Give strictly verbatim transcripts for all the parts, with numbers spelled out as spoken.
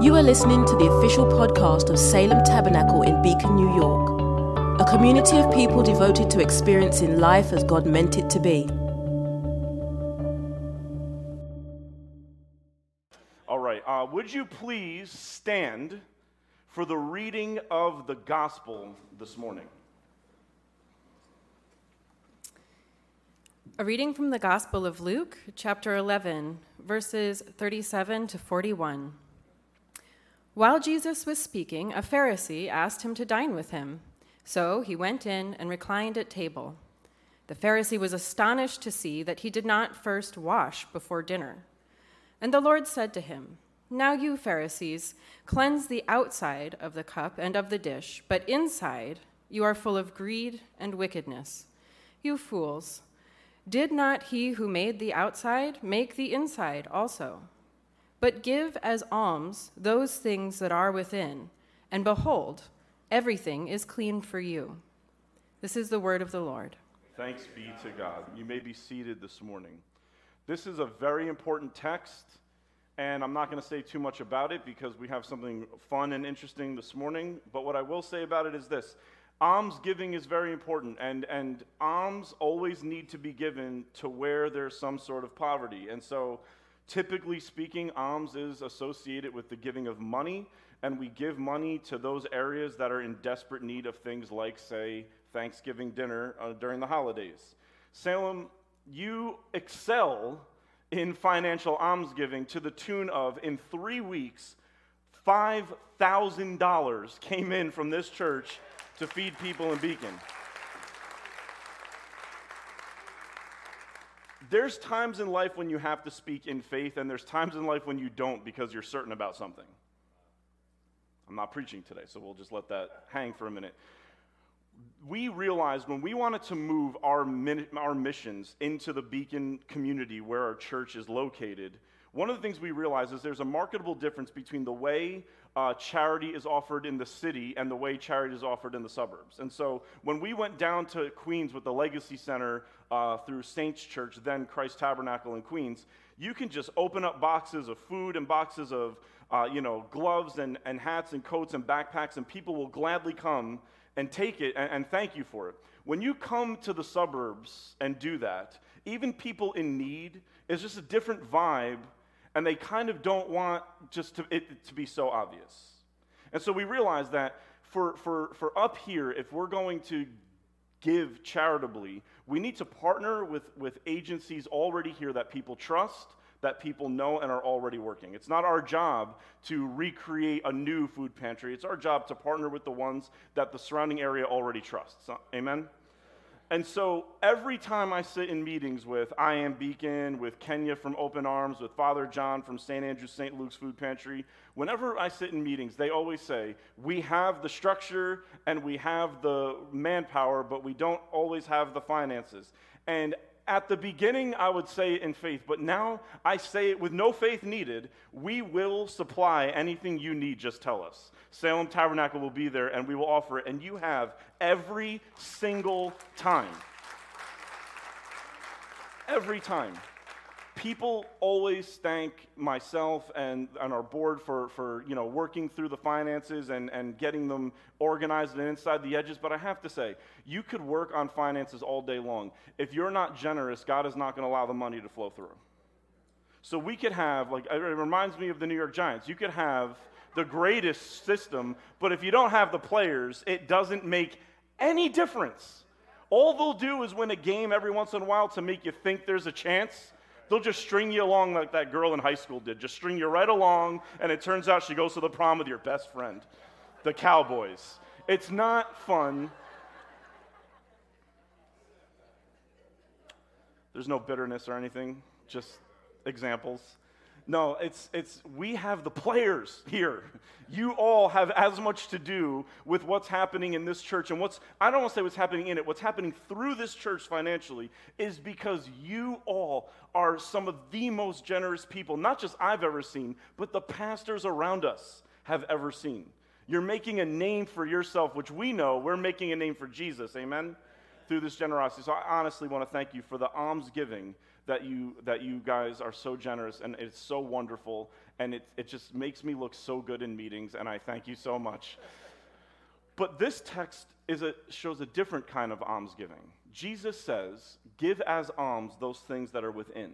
You are listening to the official podcast of Salem Tabernacle in Beacon, New York, a community of people devoted to experiencing life as God meant it to be. All right, uh, would you please stand for the reading of the gospel this morning? A reading from the Gospel of Luke, chapter eleven, verses thirty-seven to forty-one. While Jesus was speaking, a Pharisee asked him to dine with him. So he went in and reclined at table. The Pharisee was astonished to see that he did not first wash before dinner. And the Lord said to him, "Now you Pharisees, cleanse the outside of the cup and of the dish, but inside you are full of greed and wickedness. You fools! Did not he who made the outside make the inside also? But give as alms those things that are within, and behold, everything is clean for you." This is the word of the Lord. Thanks be to God. You may be seated this morning. This is a very important text, and I'm not going to say too much about it because we have something fun and interesting this morning, but what I will say about it is this. Alms giving is very important, and, and alms always need to be given to where there's some sort of poverty. And so, typically speaking, alms is associated with the giving of money, and we give money to those areas that are in desperate need of things like, say, Thanksgiving dinner uh, during the holidays. Salem, you excel in financial alms giving to the tune of, in three weeks, five thousand dollars came in from this church to feed people in Beacon. There's times in life when you have to speak in faith, and there's times in life when you don't because you're certain about something. I'm not preaching today, so we'll just let that hang for a minute. We realized when we wanted to move our min- our missions into the Beacon community where our church is located, one of the things we realized is there's a marketable difference between the way Uh, charity is offered in the city and the way charity is offered in the suburbs. And so when we went down to Queens with the Legacy Center uh, through Saints Church, then Christ Tabernacle in Queens, you can just open up boxes of food and boxes of uh, you know gloves and, and hats and coats and backpacks, and people will gladly come and take it and, and thank you for it. When you come to the suburbs and do that, even people in need, it's just a different vibe. And they kind of don't want just to, it to be so obvious. And so we realize that for, for, for up here, if we're going to give charitably, we need to partner with, with agencies already here that people trust, that people know and are already working. It's not our job to recreate a new food pantry. It's our job to partner with the ones that the surrounding area already trusts. Amen? And so every time I sit in meetings with I Am Beacon, with Kenya from Open Arms, with Father John from Saint Andrew's, Saint Luke's Food Pantry, whenever I sit in meetings, they always say, we have the structure and we have the manpower, but we don't always have the finances. And at the beginning, I would say it in faith, but now I say it with no faith needed. We will supply anything you need, just tell us. Salem Tabernacle will be there, and we will offer it, and you have every single time. Every time. People always thank myself and, and our board for, for you know working through the finances and, and getting them organized and inside the edges, but I have to say, you could work on finances all day long. If you're not generous, God is not going to allow the money to flow through. So we could have, like, it reminds me of the New York Giants, you could have the greatest system, but if you don't have the players, it doesn't make any difference. All they'll do is win a game every once in a while to make you think there's a chance. They'll just string you along like that girl in high school did, just string you right along, and it turns out she goes to the prom with your best friend, the Cowboys. It's not fun. There's no bitterness or anything, just examples. No, it's it's we have the players here. You all have as much to do with what's happening in this church and what's, I don't want to say what's happening in it, what's happening through this church financially is because you all are some of the most generous people, not just I've ever seen, but the pastors around us have ever seen. You're making a name for yourself, which we know we're making a name for Jesus, amen, through this generosity. So I honestly want to thank you for the alms giving that you that you guys are so generous, and it's so wonderful, and it it just makes me look so good in meetings, and I thank you so much. But this text is a, shows a different kind of almsgiving. Jesus says, give as alms those things that are within.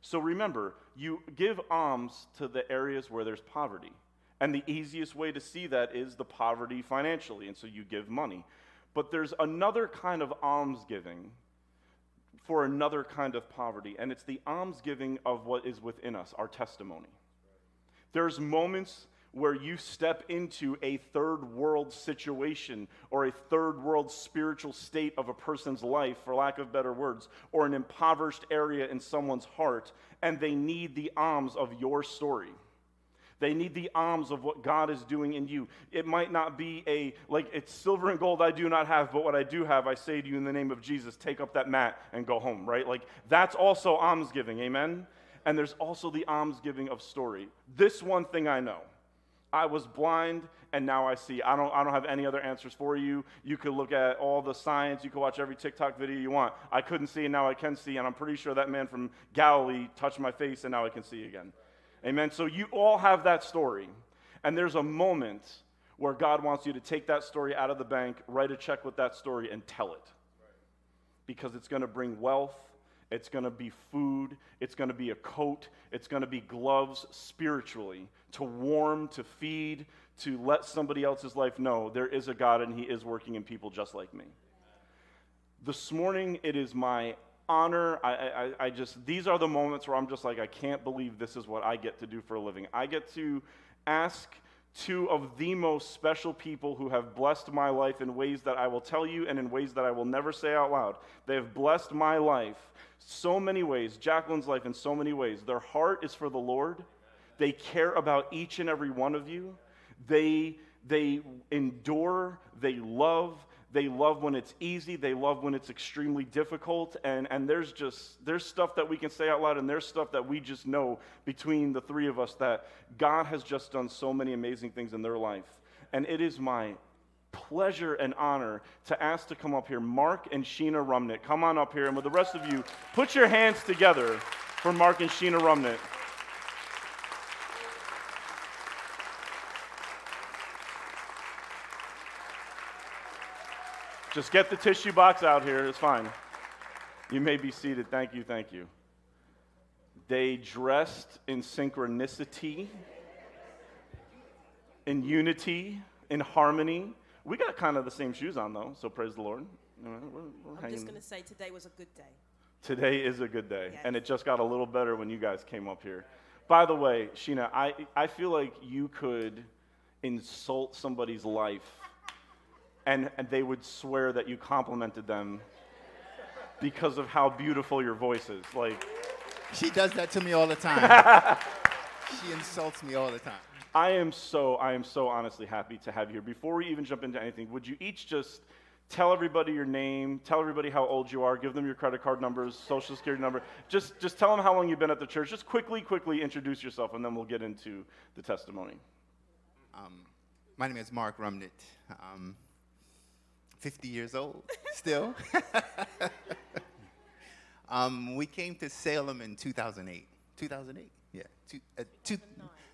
So remember, you give alms to the areas where there's poverty. And the easiest way to see that is the poverty financially, and so you give money. But there's another kind of almsgiving for another kind of poverty, and it's the almsgiving of what is within us, our testimony. There's moments where you step into a third world situation or a third world spiritual state of a person's life, for lack of better words, or an impoverished area in someone's heart, and they need the alms of your story. They need the alms of what God is doing in you. It might not be a, like, it's silver and gold I do not have, but what I do have, I say to you in the name of Jesus, take up that mat and go home, right? Like, that's also almsgiving, amen? And there's also the almsgiving of story. This one thing I know. I was blind, and now I see. I don't I don't have any other answers for you. You could look at all the science. You could watch every TikTok video you want. I couldn't see, and now I can see, and I'm pretty sure that man from Galilee touched my face, and now I can see again. Amen? So you all have that story, and there's a moment where God wants you to take that story out of the bank, write a check with that story, and tell it, because it's going to bring wealth. It's going to be food, it's going to be a coat, it's going to be gloves spiritually to warm, to feed, to let somebody else's life know there is a God and he is working in people just like me. This morning, it is my honor. I, I, I just, these are the moments where I'm just like, I can't believe this is what I get to do for a living. I get to ask two of the most special people who have blessed my life in ways that I will tell you and in ways that I will never say out loud. They have blessed my life so many ways, Jacqueline's life in so many ways. Their heart is for the Lord. They care about each and every one of you. They they endure, they love, they love when it's easy, they love when it's extremely difficult, and, and there's just there's stuff that we can say out loud, and there's stuff that we just know between the three of us that God has just done so many amazing things in their life. And it is my pleasure and honor to ask to come up here Mark and Sheena Rumnick. Come on up here, and with the rest of you, put your hands together for Mark and Sheena Rumnick. Just get the tissue box out here, it's fine. You may be seated, thank you, thank you. They dressed in synchronicity, in unity, in harmony. We got kind of the same shoes on, though, so praise the Lord. We're, we're I'm just going to say today was a good day. Today is a good day, yes. And it just got a little better when you guys came up here. By the way, Sheena, I, I feel like you could insult somebody's life, and, and they would swear that you complimented them because of how beautiful your voice is. Like, she does that to me all the time. She insults me all the time. I am so, I am so honestly happy to have you here. Before we even jump into anything, would you each just tell everybody your name, tell everybody how old you are, give them your credit card numbers, social security number, just just tell them how long you've been at the church. Just quickly, quickly introduce yourself, and then we'll get into the testimony. Um, my name is Mark Rumnick. I'm fifty years old, still. um, we came to Salem in two thousand eight. two thousand eight? Yeah. Two, uh, two,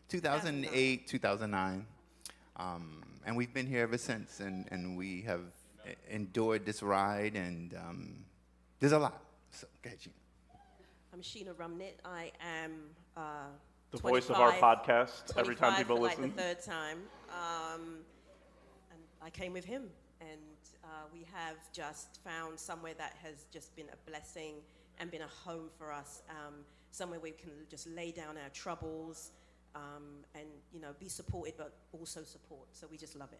two thousand eight, two thousand nine, um, and we've been here ever since, and, and we have endured this ride, and um, there's a lot. So, go ahead, Sheena. I'm Sheena Rumnick. I am uh, the voice of our podcast every time people for, listen. Like, the third time, um, and I came with him, and uh, we have just found somewhere that has just been a blessing and been a home for us, um, somewhere we can just lay down our troubles. Um, and, you know, be supported, but also support. So we just love it.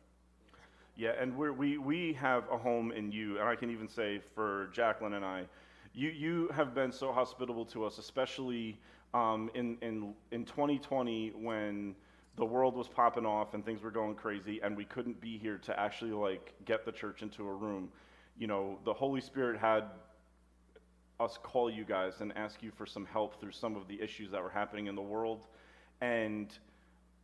Yeah, and we're, we we have a home in you, and I can even say for Jacqueline and I, you you have been so hospitable to us, especially um, in, in in twenty twenty when the world was popping off and things were going crazy, and we couldn't be here to actually, like, get the church into a room. You know, the Holy Spirit had us call you guys and ask you for some help through some of the issues that were happening in the world. And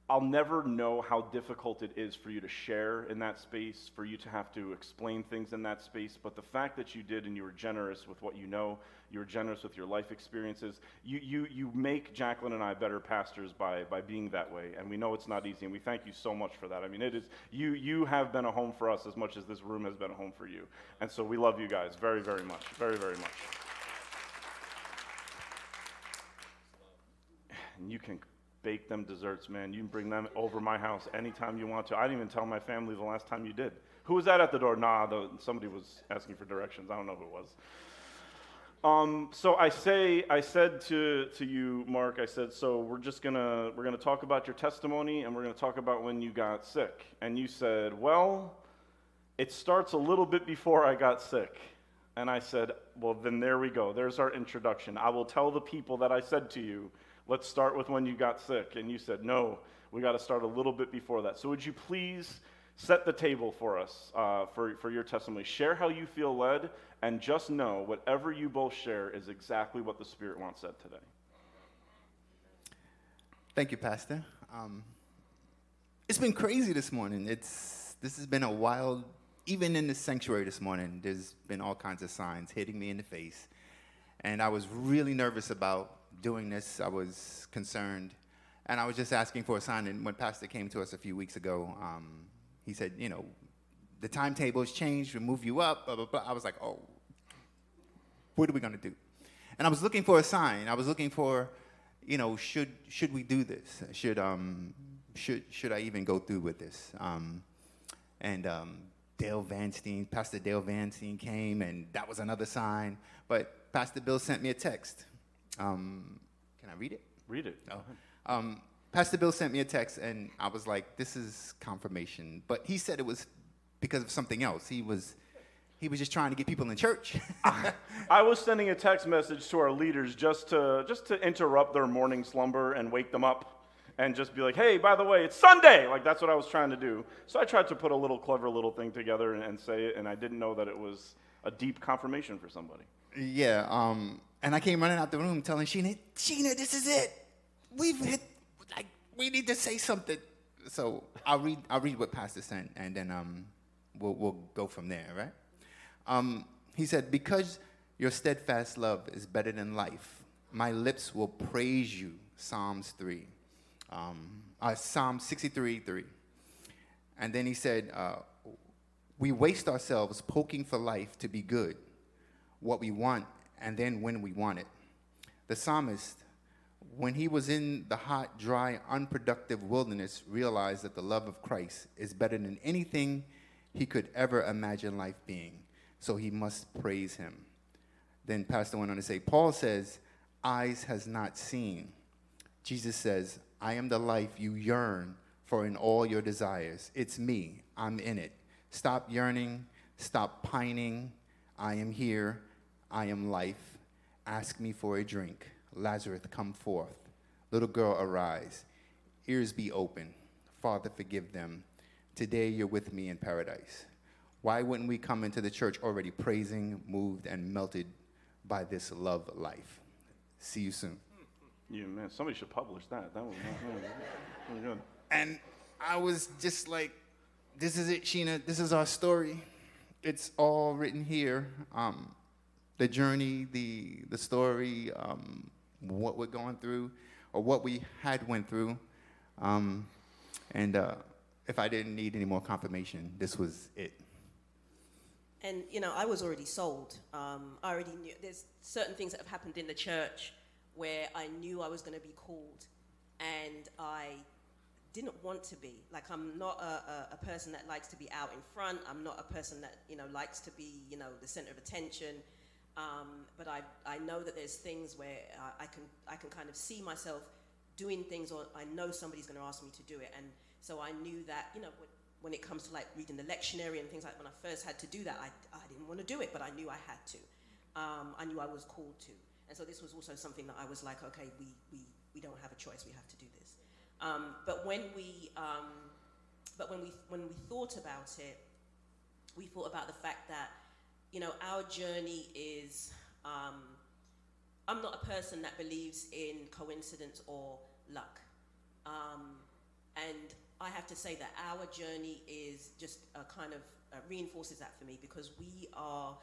I'll never know how difficult it is for you to share in that space, for you to have to explain things in that space, but the fact that you did and you were generous with what you know, you were generous with your life experiences, you you you make Jacqueline and I better pastors by by being that way, and we know it's not easy, and we thank you so much for that. I mean, it is you you have been a home for us as much as this room has been a home for you, and so we love you guys very, very much, very, very much. And you can bake them desserts, man. You can bring them over my house anytime you want to. I didn't even tell my family the last time you did. Who was that at the door? Nah, the, somebody was asking for directions. I don't know who it was. Um, so I say, I said to to you, Mark. I said, so we're just gonna we're gonna talk about your testimony, and we're gonna talk about when you got sick. And you said, well, it starts a little bit before I got sick. And I said, well, then there we go. There's our introduction. I will tell the people that I said to you, let's start with when you got sick. And you said, no, we got to start a little bit before that. So would you please set the table for us, uh, for, for your testimony. Share how you feel led, and just know whatever you both share is exactly what the Spirit wants said today. Thank you, Pastor. Um, it's been crazy this morning. It's This has been a wild, even in the sanctuary this morning, there's been all kinds of signs hitting me in the face. And I was really nervous about doing this. I was concerned, and I was just asking for a sign. And when Pastor came to us a few weeks ago, um, he said, you know, the timetable has changed, we move you up, blah, blah, blah. I was like, oh, what are we going to do? And I was looking for a sign. I was looking for, you know, should should we do this? Should um should should I even go through with this? Um, and um, Dale Vansteen, Pastor Dale Vansteen came, and that was another sign. But Pastor Bill sent me a text. Um, can I read it? Read it. Oh. Um, Pastor Bill sent me a text, and I was like, this is confirmation. But he said it was because of something else. He was he was just trying to get people in church. I, I was sending a text message to our leaders just to just to interrupt their morning slumber and wake them up and just be like, hey, by the way, it's Sunday. Like, that's what I was trying to do. So I tried to put a little clever little thing together and, and say it, and I didn't know that it was a deep confirmation for somebody. Yeah, um... And I came running out the room telling Sheena, Sheena, this is it. We've hit, like, we need to say something. So I'll read I'll read what Pastor sent, and then um, we'll, we'll go from there, right? Um, he said, because your steadfast love is better than life, my lips will praise you, Psalms three. Um, uh, Psalm sixty-three, three. And then he said, uh, we waste ourselves poking for life to be good, what we want, and then when we want it. The psalmist, when he was in the hot, dry, unproductive wilderness, realized that the love of Christ is better than anything he could ever imagine life being, so he must praise him. Then Pastor went on to say, Paul says, eyes has not seen. Jesus says, I am the life you yearn for in all your desires. It's me, I'm in it. Stop yearning, stop pining, I am here. I am life. Ask me for a drink. Lazarus, come forth. Little girl, arise. Ears be open. Father, forgive them. Today you're with me in paradise. Why wouldn't we come into the church already praising, moved, and melted by this love life? See you soon. Yeah, man, somebody should publish that. That was really good. And I was just like, this is it, Sheena. This is our story. It's all written here. Um, The journey, the the story, um, what we're going through, or what we had went through, um, and uh, if I didn't need any more confirmation, this was it. And you know, I was already sold. Um, I already knew. There's certain things that have happened in the church where I knew I was going to be called, and I didn't want to be. Like, I'm not a, a, a person that likes to be out in front. I'm not a person that, you know, likes to be, you know, the center of attention. Um, but I, I know that there's things where uh, I can I can kind of see myself doing things, or I know somebody's going to ask me to do it. And so I knew that, you know, when, when it comes to like reading the lectionary and things like, when I first had to do that, I, I didn't want to do it, but I knew I had to. Um, I knew I was called to. And so this was also something that I was like, okay, we we, we don't have a choice, we have to do this. Um, but when we um, but when we when we thought about it, we thought about the fact that, you know, our journey is, um, I'm not a person that believes in coincidence or luck. Um, And I have to say that our journey is just a kind of uh, reinforces that for me, because we are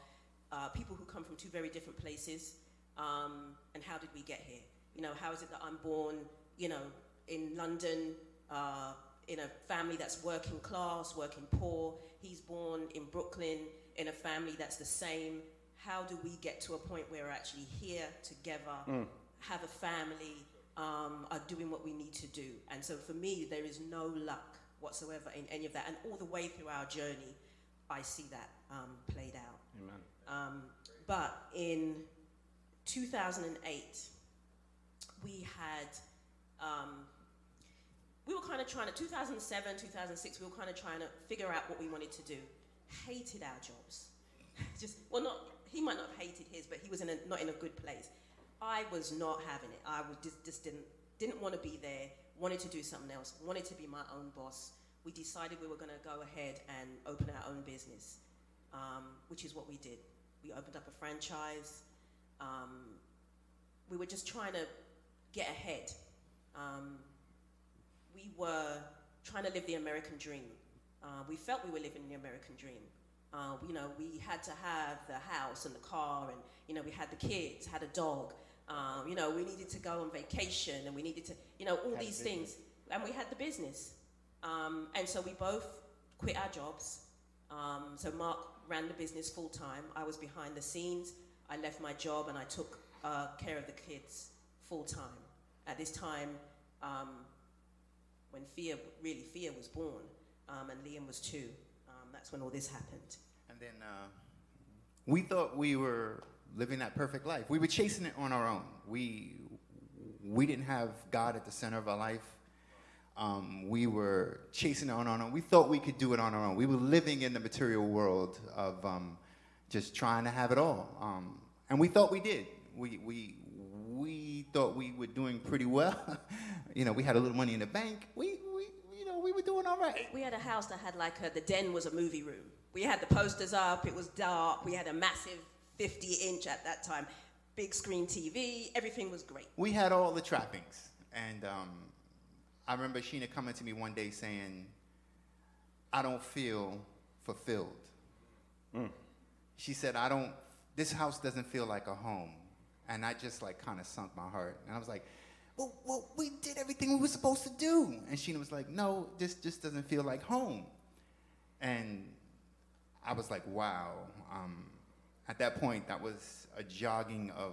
uh, people who come from two very different places. Um, and how did we get here? You know, how is it that I'm born, you know, in London, uh, in a family that's working class, working poor? He's born in Brooklyn, in a family that's the same. How do we get to a point where we're actually here together, mm. have a family, um, are doing what we need to do? And so for me, there is no luck whatsoever in any of that. And all the way through our journey, I see that um, played out. Amen. Um, but in two thousand eight, we had... Um, we were kind of trying to... two thousand seven, two thousand six, we were kind of trying to figure out what we wanted to do. Hated our jobs. Just, well, not... He might not have hated his, but he was in a, not in a good place. I was not having it. I was just, just didn't didn't want to be there, wanted to do something else, wanted to be my own boss. We decided we were going to go ahead and open our own business, um, which is what we did. We opened up a franchise. Um, we were just trying to get ahead. Um, we were trying to live the American dream. Uh, we felt we were living the American dream. Uh, you know, we had to have the house and the car, and, you know, we had the kids, had a dog. Um, you know, we needed to go on vacation, and we needed to, you know, all these things. And we had the business. Um, and so we both quit our jobs. Um, so Mark ran the business full-time. I was behind the scenes. I left my job, and I took uh, care of the kids full-time. At this time, um, when Fear, really, Fear was born, um, and Liam was two. Um, that's when all this happened. And then uh, we thought we were living that perfect life. We were chasing it on our own. We we didn't have God at the center of our life. Um, we were chasing it on our own. We thought we could do it on our own. We were living in the material world of um, just trying to have it all. Um, and we thought we did. We we we thought we were doing pretty well. You know, we had a little money in the bank. We. We were doing all right. We had a house that had like a, the den was a movie room. We had the posters up. It was dark. We had a massive fifty inch at that time, big screen T V. Everything was great. We had all the trappings. And um, I remember Sheena coming to me one day saying, I don't feel fulfilled. Mm. She said, I don't, this house doesn't feel like a home. And I just like kind of sunk my heart. And I was like, Well, well, we did everything we were supposed to do. And Sheena was like, no, this just doesn't feel like home. And I was like, wow. Um, at that point, that was a jogging of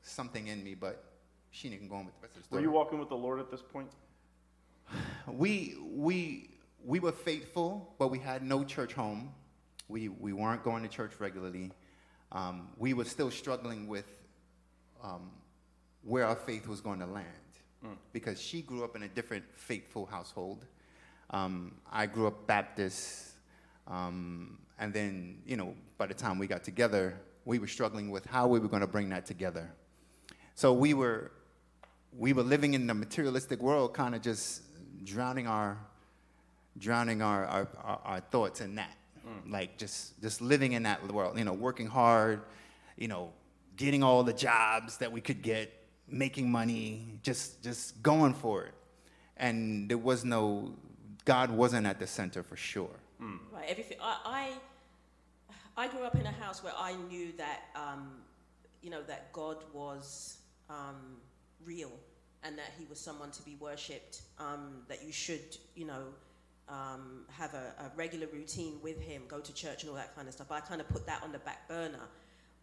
something in me, but Sheena can go on with the rest of the story. Were you walking with the Lord at this point? We we we were faithful, but we had no church home. We, we weren't going to church regularly. Um, we were still struggling with... Um, where our faith was going to land. Mm. Because she grew up in a different faithful household. Um, I grew up Baptist. Um, and then, you know, by the time we got together, we were struggling with how we were going to bring that together. So we were we were living in the materialistic world, kind of just drowning our drowning our, our, our, our thoughts in that. Mm. Like just, just living in that world, you know, working hard, you know, getting all the jobs that we could get, making money, just just going for it. And there was no, God wasn't at the center for sure. Mm. Right, everything, I, I I grew up in a house where I knew that, um, you know, that God was um, real and that he was someone to be worshipped, um, that you should, you know, um, have a, a regular routine with him, go to church and all that kind of stuff. But I kind of put that on the back burner.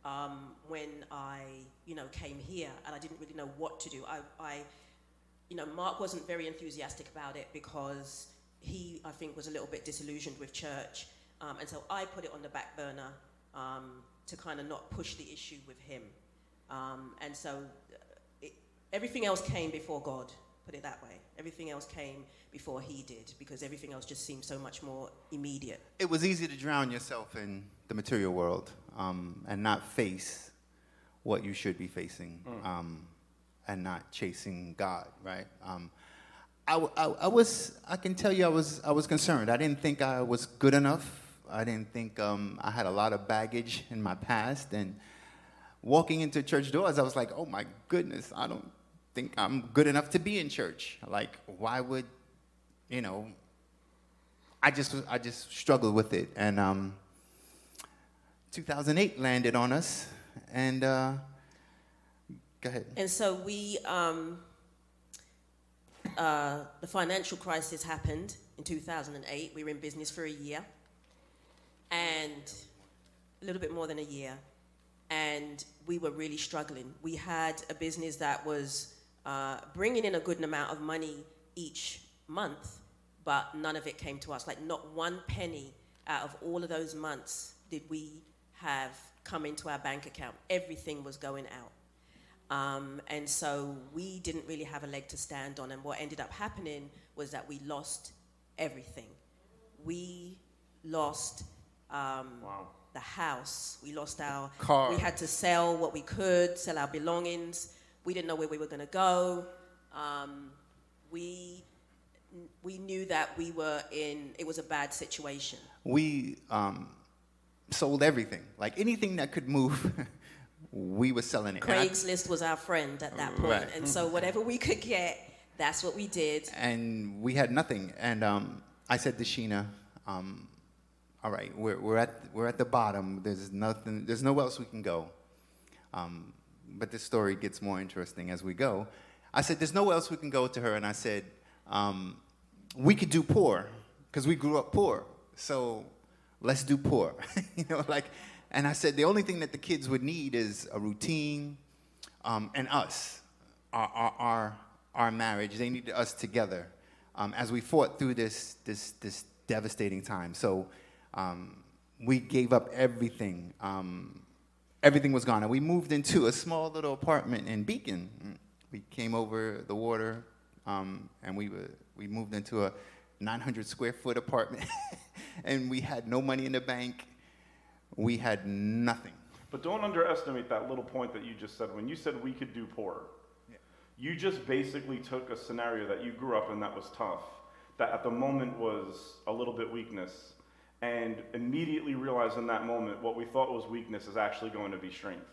Um, when I, you know, came here and I didn't really know what to do. I, I, you know, Mark wasn't very enthusiastic about it because he, I think, was a little bit disillusioned with church. Um, and so I put it on the back burner um, to kind of not push the issue with him. Um, and so it, everything else came before God, put it that way. Everything else came before he did because everything else just seemed so much more immediate. It was easy to drown yourself in the material world. Um, and not face what you should be facing, mm. um, and not chasing God, right? Um, I, I, I was, I can tell you, I was, I was concerned. I didn't think I was good enough. I didn't think um, I had a lot of baggage in my past. And walking into church doors, I was like, oh my goodness, I don't think I'm good enough to be in church. Like, why would you know, I just I just struggled with it. And um, two thousand eight landed on us. And uh, go ahead. And so we, um, uh, the financial crisis happened in two thousand eight. We were in business for a year, and a little bit more than a year. And we were really struggling. We had a business that was uh, bringing in a good amount of money each month, but none of it came to us. Like, not one penny out of all of those months did we have come into our bank account. Everything was going out. Um, and so we didn't really have a leg to stand on. And what ended up happening was that we lost everything. We lost um, wow. the house. We lost our car. We had to sell what we could, sell our belongings. We didn't know where we were going to go. Um, we we knew that we were in, it was a bad situation. We um, sold everything. Like, anything that could move, we were selling it. Craigslist was our friend at that point. Right. And so whatever we could get, that's what we did. And we had nothing. And um, I said to Sheena, um, all right, we're we're at we're at the bottom. There's nothing. There's nowhere else we can go. Um, but this story gets more interesting as we go. I said, "There's nowhere else we can go." To her, and I said, um, "We could do poor, because we grew up poor. So let's do poor." you know, like. And I said, "The only thing that the kids would need is a routine, um, and us, our our our our marriage. They need us together um, as we fought through this this this devastating time." So. Um, we gave up everything. Um, everything was gone. And we moved into a small little apartment in Beacon. We came over the water, um, and we were, we moved into a nine hundred square foot apartment. And we had no money in the bank. We had nothing. But don't underestimate that little point that you just said. When you said we could do poorer, yeah. You just basically took a scenario that you grew up in that was tough, that at the moment was a little bit weakness, and immediately realize in that moment what we thought was weakness is actually going to be strength.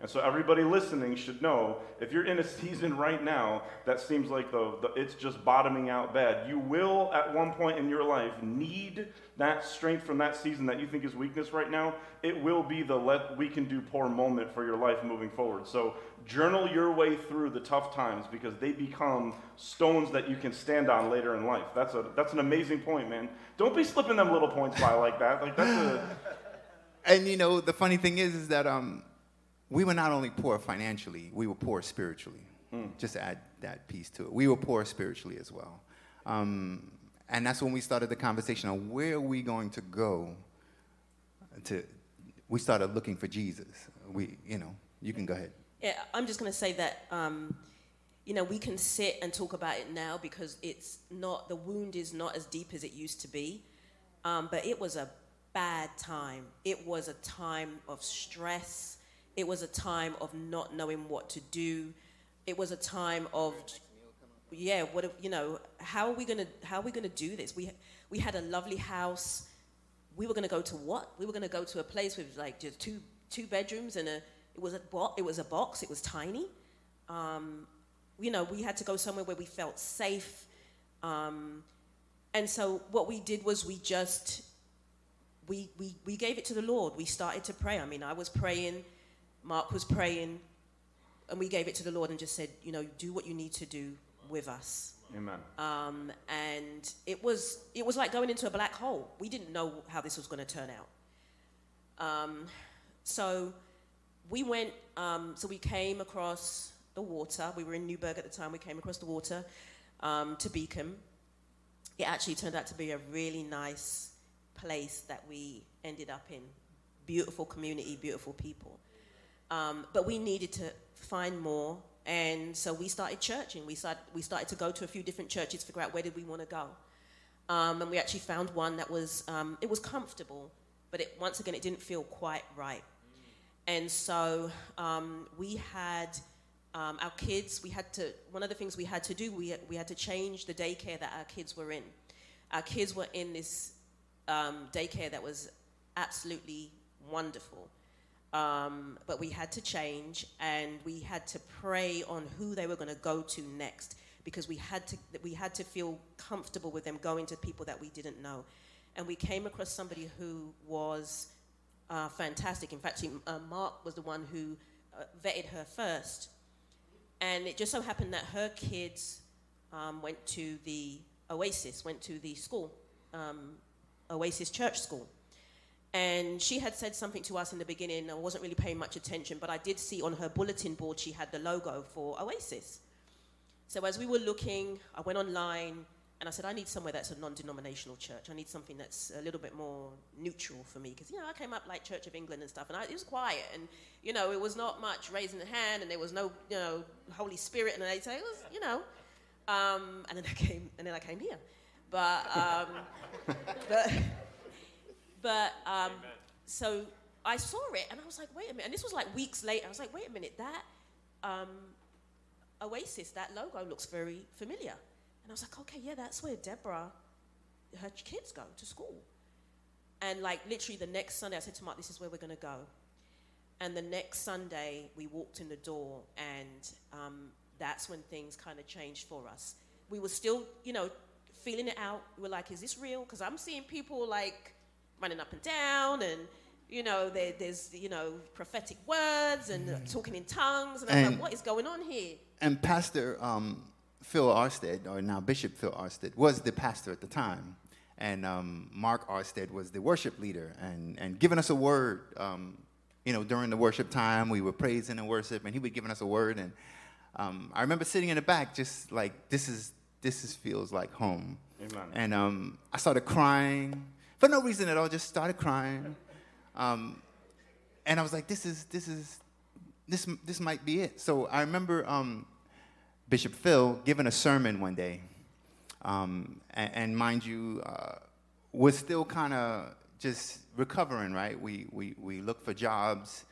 And so everybody listening should know, if you're in a season right now that seems like the, the it's just bottoming out bad, you will at one point in your life need that strength from that season that you think is weakness right now. It will be the let we can do poor moment for your life moving forward. So journal your way through the tough times, because they become stones that you can stand on later in life. That's a that's an amazing point, man. Don't be slipping them little points by like that. Like that's a. And you know, the funny thing is, is that um, we were not only poor financially, we were poor spiritually. Mm. Just add that piece to it. We were poor spiritually as well, um, and that's when we started the conversation on where are we going to go. To, we started looking for Jesus. We, you know, you can go ahead. Yeah, I'm just going to say that, um, you know, we can sit and talk about it now because it's not, the wound is not as deep as it used to be. Um, but it was a bad time. It was a time of stress. It was a time of not knowing what to do. It was a time of, yeah, what, you know, how are we going to, how are we going to do this? We, we had a lovely house. We were going to go to what? We were going to go to a place with like just two, two bedrooms and a, It was a bo- it was a box. It was tiny. Um, you know, we had to go somewhere where we felt safe. Um, and so what we did was we just, we, we, we gave it to the Lord. We started to pray. I mean, I was praying. Mark was praying. And we gave it to the Lord and just said, you know, do what you need to do with us. Amen. Um, and it was, it was like going into a black hole. We didn't know how this was going to turn out. Um, so... We went, um, so we came across the water. We were in Newburgh at the time. We came across the water um, to Beacon. It actually turned out to be a really nice place that we ended up in. Beautiful community, beautiful people. Um, but we needed to find more, and so we started churching. We started, we started to go to a few different churches, figure out where did we want to go. Um, and we actually found one that was, um, it was comfortable, but it, once again, it didn't feel quite right. And so um, we had um, our kids, we had to, one of the things we had to do, we had, we had to change the daycare that our kids were in. Our kids were in this um, daycare that was absolutely wonderful. Um, but we had to change, and we had to pray on who they were going to go to next, because we had to we had to feel comfortable with them going to people that we didn't know. And we came across somebody who was uh, fantastic. In fact, she, uh, Mark was the one who uh, vetted her first. And it just so happened that her kids um, went to the Oasis, went to the school, um, Oasis Church School. And she had said something to us in the beginning. I wasn't really paying much attention, but I did see on her bulletin board she had the logo for Oasis. So as we were looking, I went online, and I said, I need somewhere that's a non-denominational church. I need something that's a little bit more neutral for me. Because, you know, I came up like Church of England and stuff, and I, it was quiet. And, you know, it was not much raising the hand, and there was no, you know, Holy Spirit. And they'd say, it was, you know. Um, and, then I came, and then I came here. But... Um, but But um, so I saw it, and I was like, wait a minute. And this was like weeks later. I was like, wait a minute, that um, Oasis, that logo looks very familiar. And I was like, okay, yeah, that's where Deborah, her kids go to school. And like literally the next Sunday, I said to Mark, this is where we're going to go. And the next Sunday, we walked in the door, and um, that's when things kind of changed for us. We were still, you know, feeling it out. We were like, is this real? Because I'm seeing people like... running up and down, and you know there, there's you know prophetic words and uh, talking in tongues, and I'm and, like, what is going on here? And Pastor um, Phil Arstead, or now Bishop Phil Arstead, was the pastor at the time, and um, Mark Arstead was the worship leader, and and giving us a word. Um, you know, during the worship time, we were praising and worship, and he was giving us a word, and um, I remember sitting in the back, just like this is this is feels like home. Amen. And um, I started crying. For no reason at all, just started crying, um, and I was like, "This is this is this this might be it." So I remember um, Bishop Phil giving a sermon one day, um, and, and mind you, uh, we're still kind of just recovering, right? We we we looked for jobs.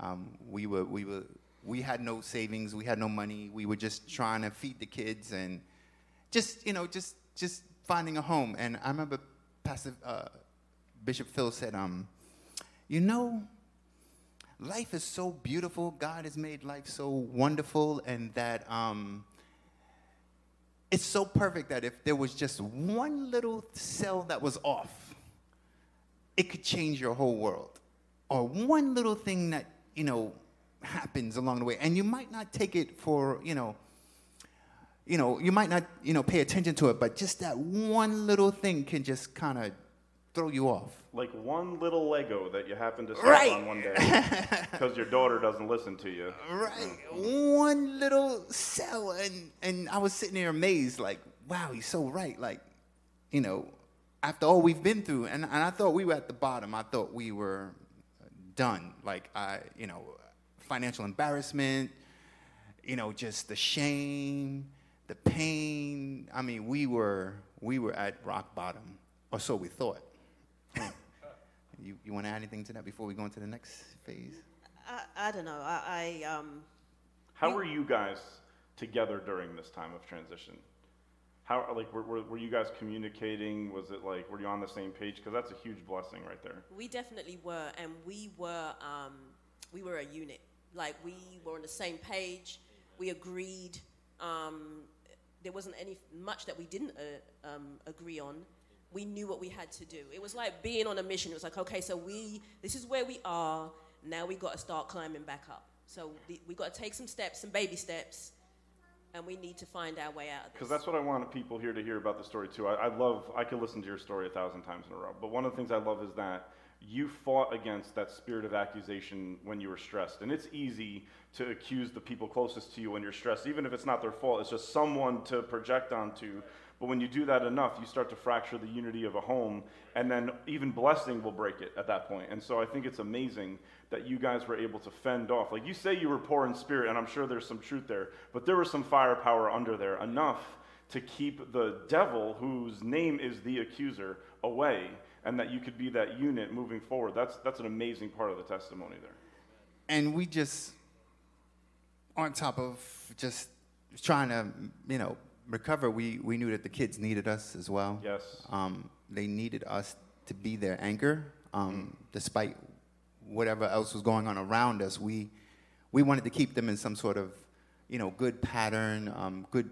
Um, we were we were we had no savings, we had no money. We were just trying to feed the kids and just you know just just finding a home. And I remember. Pastor uh, Bishop Phil said, um, you know, life is so beautiful. God has made life so wonderful, and that um, it's so perfect that if there was just one little cell that was off, it could change your whole world. Or one little thing that, you know, happens along the way. And you might not take it for, you know, You know, you might not, you know, pay attention to it, but just that one little thing can just kind of throw you off. Like one little Lego that you happen to step right. on one day because your daughter doesn't listen to you. Right. One little cell. And, and I was sitting there amazed, like, wow, he's so right. Like, you know, after all we've been through, and, and I thought we were at the bottom. I thought we were done. Like, I, you know, financial embarrassment, you know, just the shame. The pain, I mean, we were we were at rock bottom, or so we thought. you you want to add anything to that before we go into the next phase? I, I don't know. I, I um. How were you guys together during this time of transition? How like were, were were you guys communicating? Was it like were you on the same page? Because that's a huge blessing right there. We definitely were, and we were um we were a unit. Like we were on the same page. We agreed. Um, There wasn't any much that we didn't uh, um, agree on. We knew what we had to do. It was like being on a mission. It was like, okay, so we this is where we are. Now we got to start climbing back up. So the, we got to take some steps, some baby steps, and we need to find our way out of this. Because that's what I wanted people here to hear about the story too. I, I love. I could listen to your story a thousand times in a row. But one of the things I love is that you fought against that spirit of accusation when you were stressed. And it's easy to accuse the people closest to you when you're stressed, even if it's not their fault. It's just someone to project onto. But when you do that enough, you start to fracture the unity of a home, and then even blessing will break it at that point. And so I think it's amazing that you guys were able to fend off. Like you say you were poor in spirit, and I'm sure there's some truth there, but there was some firepower under there, enough to keep the devil, whose name is the accuser, away. And that you could be that unit moving forward. That's that's an amazing part of the testimony there. And we just, on top of just trying to, you know, recover, we, we knew that the kids needed us as well. Yes. Um, they needed us to be their anchor. Um, mm. Despite whatever else was going on around us, we we wanted to keep them in some sort of, you know, good pattern, um, good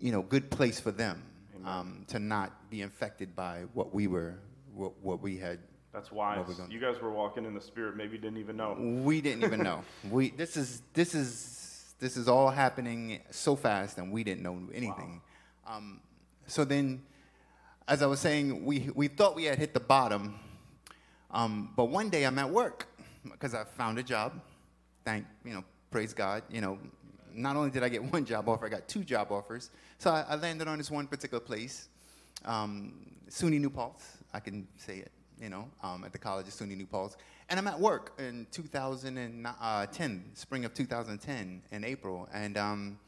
you know, good place for them um, to not be infected by what we were, what, what we had. That's wise. You guys were walking in the Spirit. Maybe you didn't even know. We didn't even know. We this is this is this is all happening so fast, and we didn't know anything. Wow. Um, so then, as I was saying, we we thought we had hit the bottom, um, but one day I'm at work because I found a job. Thank you know, praise God. You know, not only did I get one job offer, I got two job offers. So I, I landed on this one particular place, um, SUNY New Paltz. I can say it. You know, um, at the College of SUNY New Paltz. And I'm at work in two thousand ten, spring of two thousand ten, in April. And um,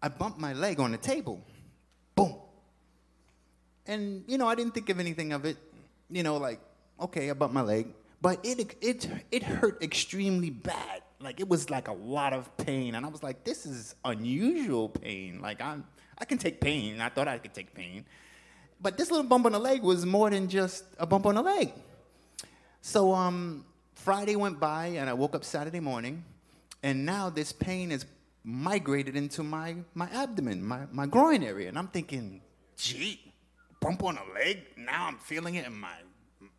I bumped my leg on the table. Boom. And, you know, I didn't think of anything of it. You know, like, okay, I bumped my leg. But it it it hurt extremely bad. Like, it was like a lot of pain. And I was like, this is unusual pain. Like, I'm, I can take pain. I thought I could take pain. But this little bump on the leg was more than just a bump on the leg. So um, Friday went by, and I woke up Saturday morning, and now this pain has migrated into my, my abdomen, my, my groin area. And I'm thinking, gee, bump on the leg? Now I'm feeling it in my,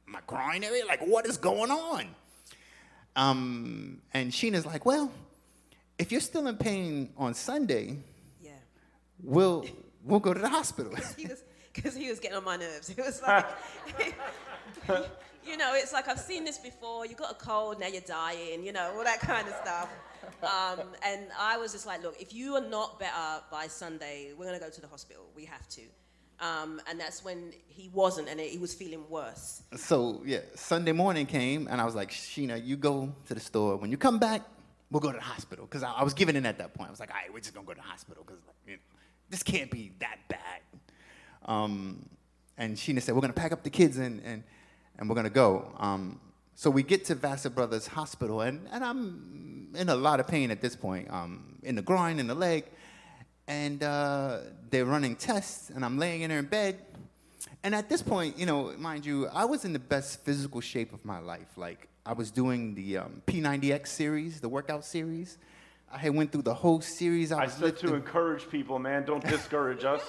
my groin area? Like, what is going on? Um, and Sheena's like, well, if you're still in pain on Sunday, yeah, we'll, we'll go to the hospital. Because he was getting on my nerves. It was like, you know, it's like, I've seen this before. You got a cold, now you're dying, you know, all that kind of stuff. Um, and I was just like, look, if you are not better by Sunday, we're going to go to the hospital. We have to. Um, and that's when he wasn't, and he was feeling worse. So, yeah, Sunday morning came, and I was like, Sheena, you go to the store. When you come back, we'll go to the hospital. Because I, I was giving in at that point. I was like, all right, we're just going to go to the hospital because, like, you know, this can't be that bad. Um, and Sheena said, we're going to pack up the kids and, and, and we're going to go. Um, so we get to Vassar Brothers Hospital, and, and I'm in a lot of pain at this point, um, in the groin, in the leg. And uh, they're running tests, and I'm laying in there in bed. And at this point, you know, mind you, I was in the best physical shape of my life. Like, I was doing the um, P ninety X series, the workout series. I had went through the whole series. I, I was said lifting. To encourage people, man, don't discourage us.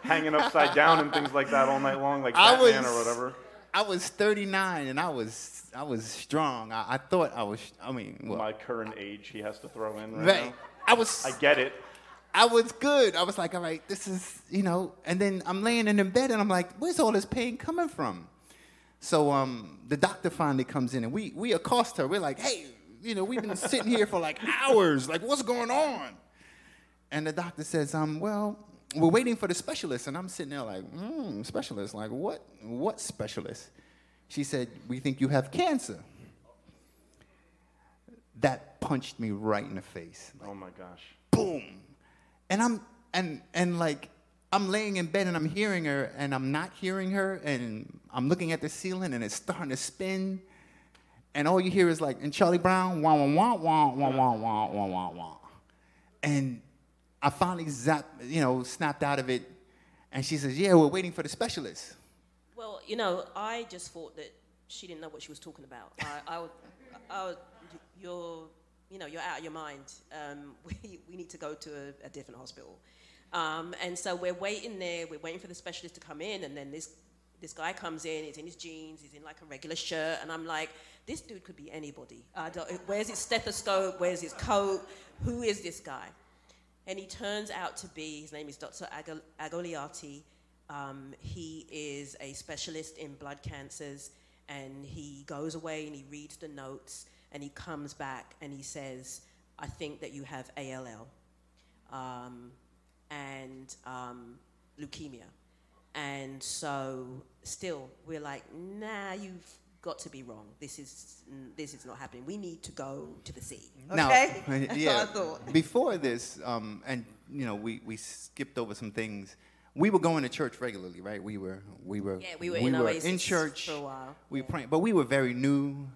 Hanging upside down and things like that all night long, like Batman was, or whatever. I was thirty-nine, and I was I was strong. I, I thought I was. I mean, well, my current age, he has to throw in right, right now. I was. I get it. I was good. I was like, all right, this is, you know. And then I'm laying in bed, and I'm like, where's all this pain coming from? So um, the doctor finally comes in, and we we accost her. We're like, hey, you know, we've been sitting here for like hours. Like, what's going on? And the doctor says, um, well. We're waiting for the specialist, and I'm sitting there like, hmm, specialist? Like, what What specialist? She said, we think you have cancer. That punched me right in the face. Like, oh, my gosh. Boom. And I'm, and, and like, I'm laying in bed, and I'm hearing her, and I'm not hearing her, and I'm looking at the ceiling, and it's starting to spin, and all you hear is like, and Charlie Brown, wah, wah, wah, wah, wah, wah, wah, wah, wah. And I finally zapped, you know, snapped out of it, and she says, yeah, we're waiting for the specialist. Well, you know, I just thought that she didn't know what she was talking about. I, I, would, I would, you're, you know, you're out of your mind. Um, we, we need to go to a, a different hospital. Um, and so we're waiting there, we're waiting for the specialist to come in, and then this, this guy comes in, he's in his jeans, he's in like a regular shirt, and I'm like, this dude could be anybody. I don't, where's his stethoscope, where's his coat, who is this guy? And he turns out to be, his name is Doctor Agol- Agoliati. Um, he is a specialist in blood cancers, and he goes away and he reads the notes, and he comes back and he says, I think that you have A L L um, and um, leukemia. And so still, we're like, nah, you've got to be wrong. This is this is not happening. We need to go to the sea. Okay? Now, that's yeah, what I thought. Before this, um, and you know, we, we skipped over some things. We were going to church regularly, right? We were we were yeah, we were, we in, were in church for a while. We yeah. praying, but we were very new,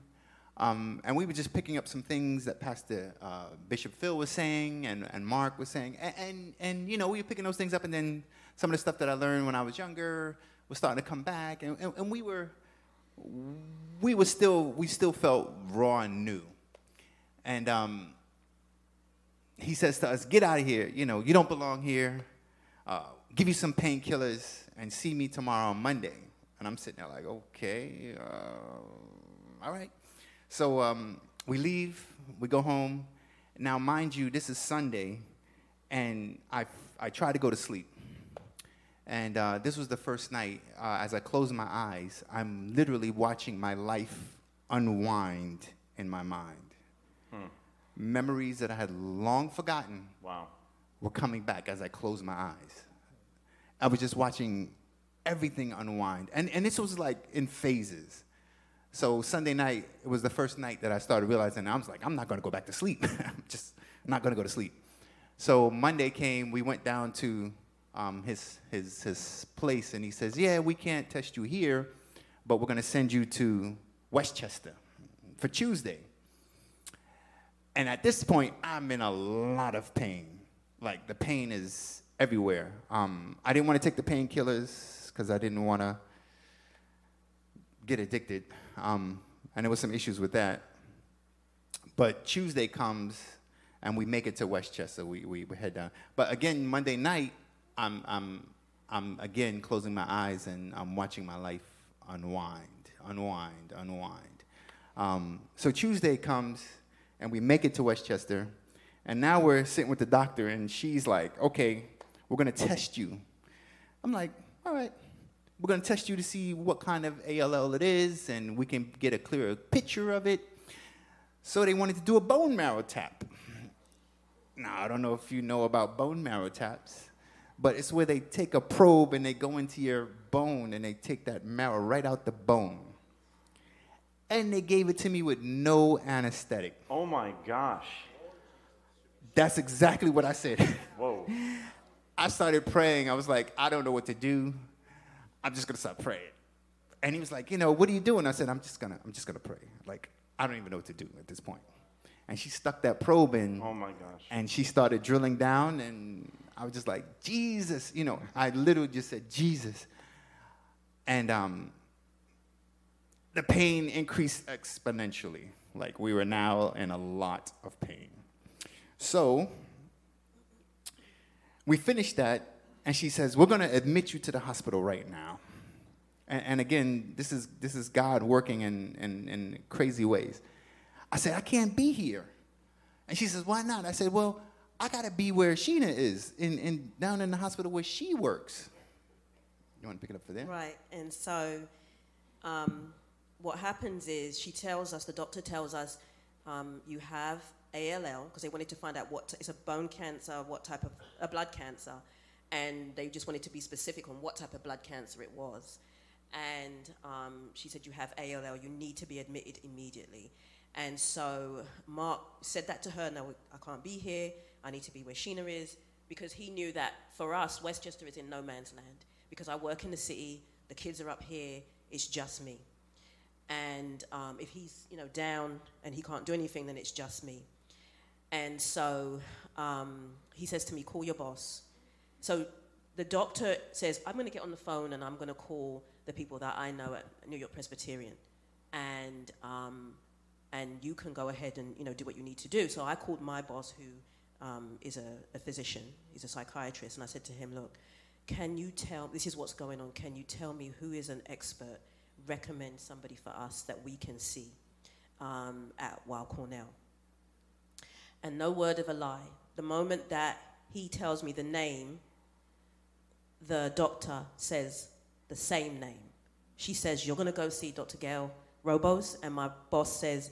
um, and we were just picking up some things that Pastor uh, Bishop Phil was saying, and, and Mark was saying, and, and and you know, we were picking those things up, and then some of the stuff that I learned when I was younger was starting to come back, and and, and we were. We were still, we still felt raw and new. And um, he says to us, get out of here. You know, you don't belong here. uh, give you some painkillers and see me tomorrow on Monday. And I'm sitting there like, okay, uh, all right. So um, we leave, we go home. Now, mind you, this is Sunday, and I, I try to go to sleep. And uh, this was the first night, uh, as I closed my eyes, I'm literally watching my life unwind in my mind. Hmm. Memories that I had long forgotten wow. were coming back as I closed my eyes. I was just watching everything unwind. And, and this was like in phases. So Sunday night, it was the first night that I started realizing, I was like, I'm not going to go back to sleep. I'm just not going to go to sleep. So Monday came, we went down to um, his, his, his place, and he says, yeah, we can't test you here, but we're going to send you to Westchester for Tuesday. And at this point, I'm in a lot of pain. Like, the pain is everywhere. Um, I didn't want to take the painkillers because I didn't want to get addicted. Um, and there was some issues with that. But Tuesday comes, and we make it to Westchester. We, we we head down. But again, Monday night, I'm I'm I'm again closing my eyes and I'm watching my life unwind, unwind, unwind. Um, so Tuesday comes, and we make it to Westchester, and now we're sitting with the doctor, and she's like, "Okay, we're gonna test you." I'm like, "All right." We're going to test you to see what kind of A L L it is, and we can get a clearer picture of it. So they wanted to do a bone marrow tap. Now, I don't know if you know about bone marrow taps, but it's where they take a probe and they go into your bone and they take that marrow right out the bone. And they gave it to me with no anesthetic. Oh, my gosh. That's exactly what I said. Whoa. I started praying. I was like, I don't know what to do. I'm just gonna start praying. And he was like, you know, what are you doing? I said, I'm just gonna, I'm just gonna pray. Like, I don't even know what to do at this point. And she stuck that probe in. Oh my gosh. And she started drilling down, and I was just like, Jesus, you know, I literally just said, Jesus. And um, the pain increased exponentially. Like, we were now in a lot of pain. So we finished that. And she says, we're going to admit you to the hospital right now. And, and again, this is this is God working in, in, in crazy ways. I said, I can't be here. And she says, why not? I said, well, I got to be where Sheena is, in, in down in the hospital where she works. You want to pick it up for there? Right. And so um, what happens is she tells us, the doctor tells us, um, you have A L L, because they wanted to find out what, t- it's a bone cancer, what type of, a blood cancer. And they just wanted to be specific on what type of blood cancer it was. And um, she said, you have A L L, you need to be admitted immediately. And so Mark said that to her, no, I can't be here, I need to be where Sheena is, because he knew that for us, Westchester is in no man's land, because I work in the city, the kids are up here, it's just me. And um, if he's, you know, down and he can't do anything, then it's just me. And so um, he says to me, call your boss. So the doctor says, I'm going to get on the phone and I'm going to call the people that I know at New York Presbyterian, and um, and you can go ahead and, you know, do what you need to do. So I called my boss, who um, is a, a physician, he's a psychiatrist, and I said to him, look, can you tell, this is what's going on, can you tell me who is an expert, recommend somebody for us that we can see um, at Weill Cornell? And no word of a lie, the moment that he tells me the name, the doctor says the same name. She says, you're going to go see Doctor Gail Robos. And my boss says,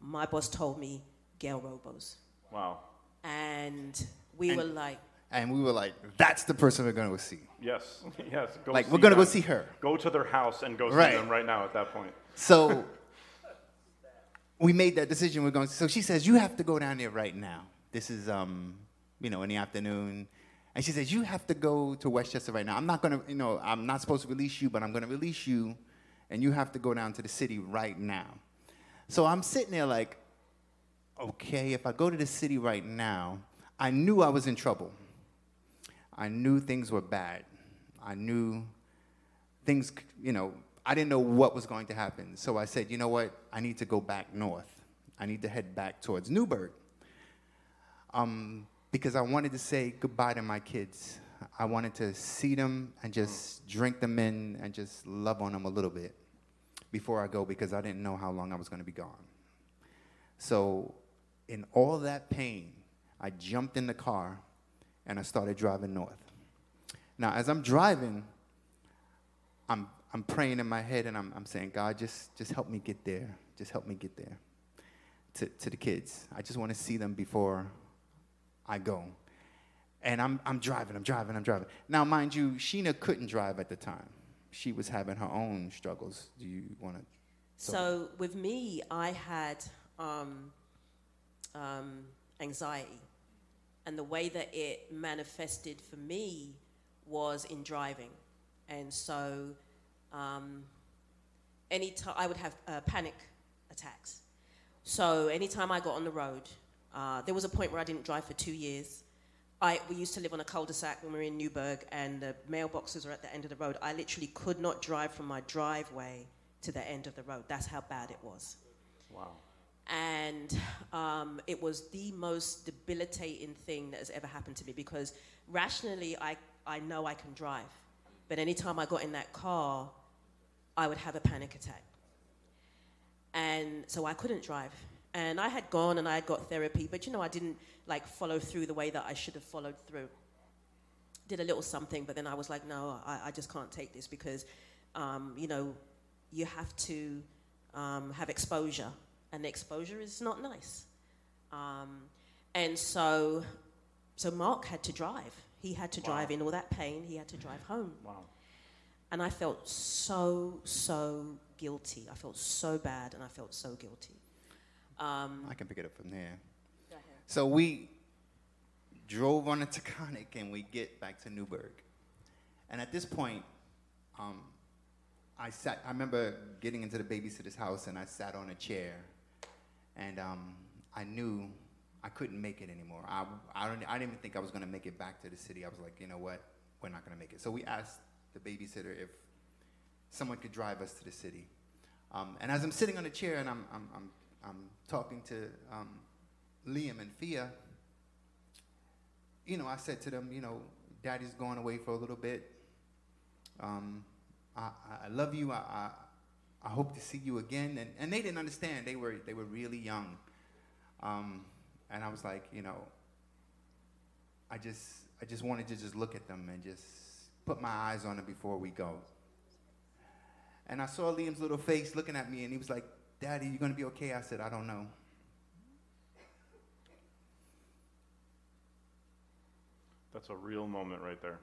my boss told me Gail Robos. Wow. And we and, were like... And we were like, that's the person we're going to go see. Yes, yes. Go like, see we're going to go see her. Go to their house and go right. see them right now at that point. So we made that decision. We're going. So she says, you have to go down there right now. This is, um, you know, in the afternoon. And she says, you have to go to Westchester right now. I'm not going to, you know, I'm not supposed to release you, but I'm going to release you, and you have to go down to the city right now. So I'm sitting there like, okay, if I go to the city right now, I knew I was in trouble. I knew things were bad. I knew things, you know, I didn't know what was going to happen. So I said, you know what? I need to go back north. I need to head back towards Newburgh. Um... Because I wanted to say goodbye to my kids. I wanted to see them and just drink them in and just love on them a little bit before I go, because I didn't know how long I was going to be gone. So in all that pain, I jumped in the car and I started driving north. Now, as I'm driving, I'm I'm praying in my head, and I'm I'm saying, God, just just help me get there. Just help me get there to, to the kids. I just want to see them before I go. And I'm I'm driving, I'm driving, I'm driving. Now, mind you, Sheena couldn't drive at the time. She was having her own struggles. Do you want to? So with me, I had um, um, anxiety. And the way that it manifested for me was in driving. And so um, any time I would have uh, panic attacks. So anytime I got on the road, uh, there was a point where I didn't drive for two years. I, we used to live on a cul-de-sac when we were in Newburgh, and the mailboxes were at the end of the road. I literally could not drive from my driveway to the end of the road. That's how bad it was. Wow. And um, it was the most debilitating thing that has ever happened to me, because rationally I, I know I can drive. But any time I got in that car, I would have a panic attack. And so I couldn't drive. And I had gone and I had got therapy, but, you know, I didn't, like, follow through the way that I should have followed through. Did a little something, but then I was like, no, I, I just can't take this, because, um, you know, you have to um, have exposure, and the exposure is not nice. Um, and so so Mark had to drive. He had to wow. drive in all that pain. He had to drive home. Wow. And I felt so, so guilty. I felt so bad, and I felt so guilty. Um, I can pick it up from there. Go ahead. So we drove on the Taconic, and we get back to Newburgh. And at this point, um, I sat. I remember getting into the babysitter's house, and I sat on a chair, and um, I knew I couldn't make it anymore. I I, don't, I didn't even think I was going to make it back to the city. I was like, you know what? We're not going to make it. So we asked the babysitter if someone could drive us to the city. Um, and as I'm sitting on a chair, and I'm I'm, I'm I'm talking to um, Liam and Fia, you know, I said to them, you know, Daddy's going away for a little bit. Um, I, I love you. I, I I hope to see you again. And, and they didn't understand. They were they were really young. Um, and I was like, you know, I just I just wanted to just look at them and just put my eyes on them before we go. And I saw Liam's little face looking at me, and he was like, Daddy, you gonna be okay? I said, I don't know. That's a real moment right there.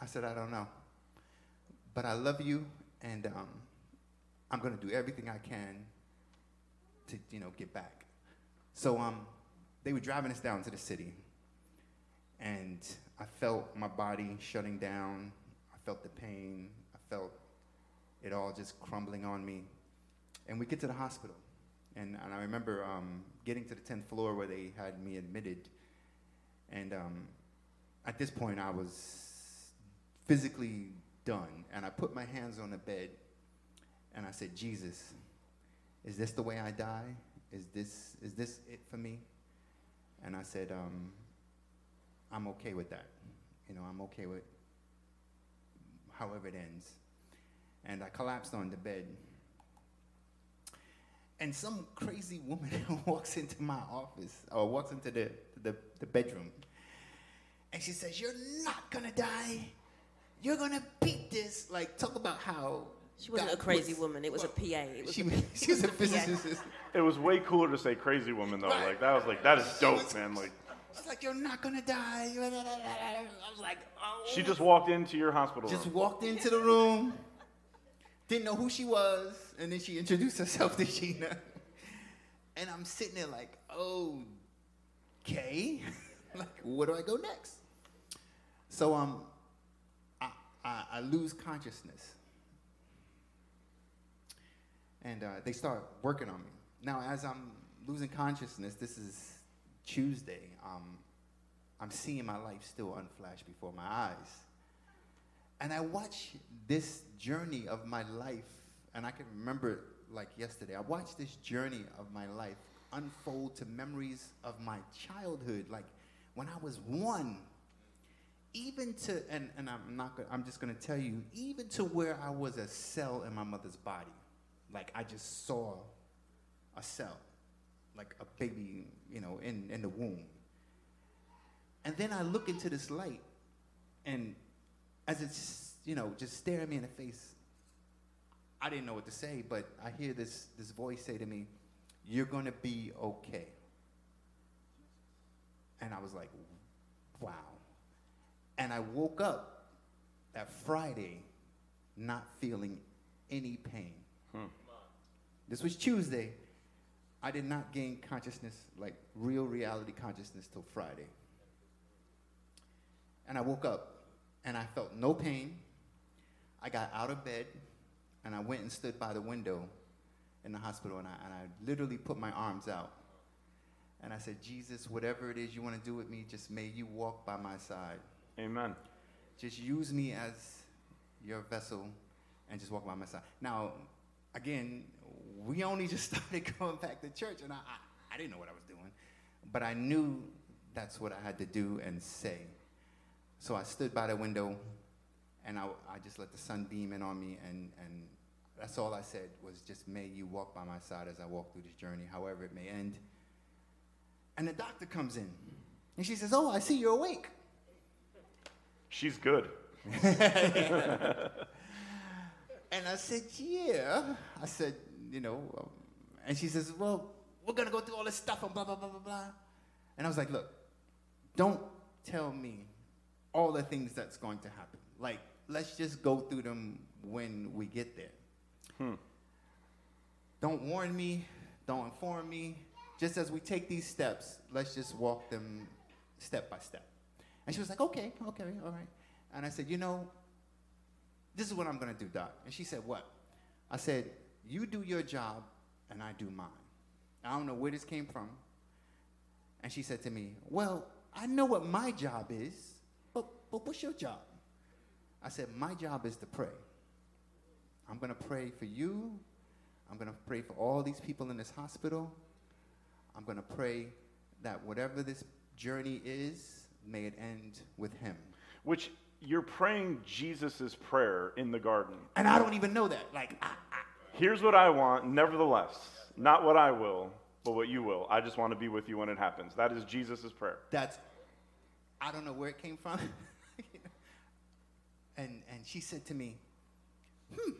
I said, I don't know. But I love you, and um, I'm gonna do everything I can to, you know, get back. So um, they were driving us down to the city, and I felt my body shutting down. I felt the pain. I felt it all just crumbling on me. And we get to the hospital, and, and I remember um, getting to the tenth floor where they had me admitted, and um, at this point I was physically done, and I put my hands on the bed, and I said, Jesus, is this the way I die? Is this is this it for me? And I said, um, I'm okay with that. You know, I'm okay with however it ends. And I collapsed on the bed. And some crazy woman walks into my office, or walks into the, the, the bedroom, and she says, you're not going to die. You're going to beat this. Like, talk about how... She wasn't a crazy was, woman. It was well, a P A. It was she, a, she was a physicist. It was way cooler to say crazy woman, though. Right. Like, that was like, that is dope, was, man. Like, she's like, you're not going to die. I was like, oh. She just walked into your hospital just room. Just walked into the room. Didn't know who she was, and then she introduced herself to Sheena. And I'm sitting there like, oh, okay. Like, where do I go next? So um, I, I, I lose consciousness. And uh, they start working on me. Now, as I'm losing consciousness, this is Tuesday. Um, I'm seeing my life still unflash before my eyes. And I watch this journey of my life, and I can remember it like yesterday. I watched this journey of my life unfold to memories of my childhood, like when I was one, even to, and, and I'm not gonna, I'm just gonna tell you, even to where I was a cell in my mother's body. Like I just saw a cell, like a baby, you know, in, in the womb. And then I look into this light, and as it's, you know, just staring me in the face, I didn't know what to say, but I hear this, this voice say to me, "You're gonna be okay." And I was like, wow. And I woke up that Friday not feeling any pain. Hmm. This was Tuesday. I did not gain consciousness, like real reality consciousness, till Friday. And I woke up, and I felt no pain. I got out of bed, and I went and stood by the window in the hospital, and I, and I literally put my arms out. And I said, "Jesus, whatever it is you want to do with me, just may you walk by my side. Amen. Just use me as your vessel and just walk by my side." Now, again, we only just started going back to church, and I, I, I didn't know what I was doing. But I knew that's what I had to do and say. So I stood by the window, and I, I just let the sun beam in on me, and, and that's all I said was, "Just may you walk by my side as I walk through this journey, however it may end." And the doctor comes in, and she says, "Oh, I see you're awake." She's good. And I said, "Yeah." I said, you know, um, and she says, "Well, we're going to go through all this stuff and blah, blah, blah, blah, blah." And I was like, "Look, don't tell me all the things that's going to happen. Like, let's just go through them when we get there. Hmm. Don't warn me. Don't inform me. Just as we take these steps, let's just walk them step by step." And she was like, "Okay, okay, all right." And I said, "You know, this is what I'm going to do, Doc." And she said, "What?" I said, "You do your job, and I do mine." I don't know where this came from. And she said to me, "Well, I know what my job is, but, but what's your job?" I said, "My job is to pray. I'm going to pray for you. I'm going to pray for all these people in this hospital. I'm going to pray that whatever this journey is, may it end with him." Which, you're praying Jesus' prayer in the garden. And I don't even know that. Like, I, I, here's what I want, nevertheless. Not what I will, but what you will. I just want to be with you when it happens. That is Jesus' prayer. That's, I don't know where it came from. and and she said to me, hmm,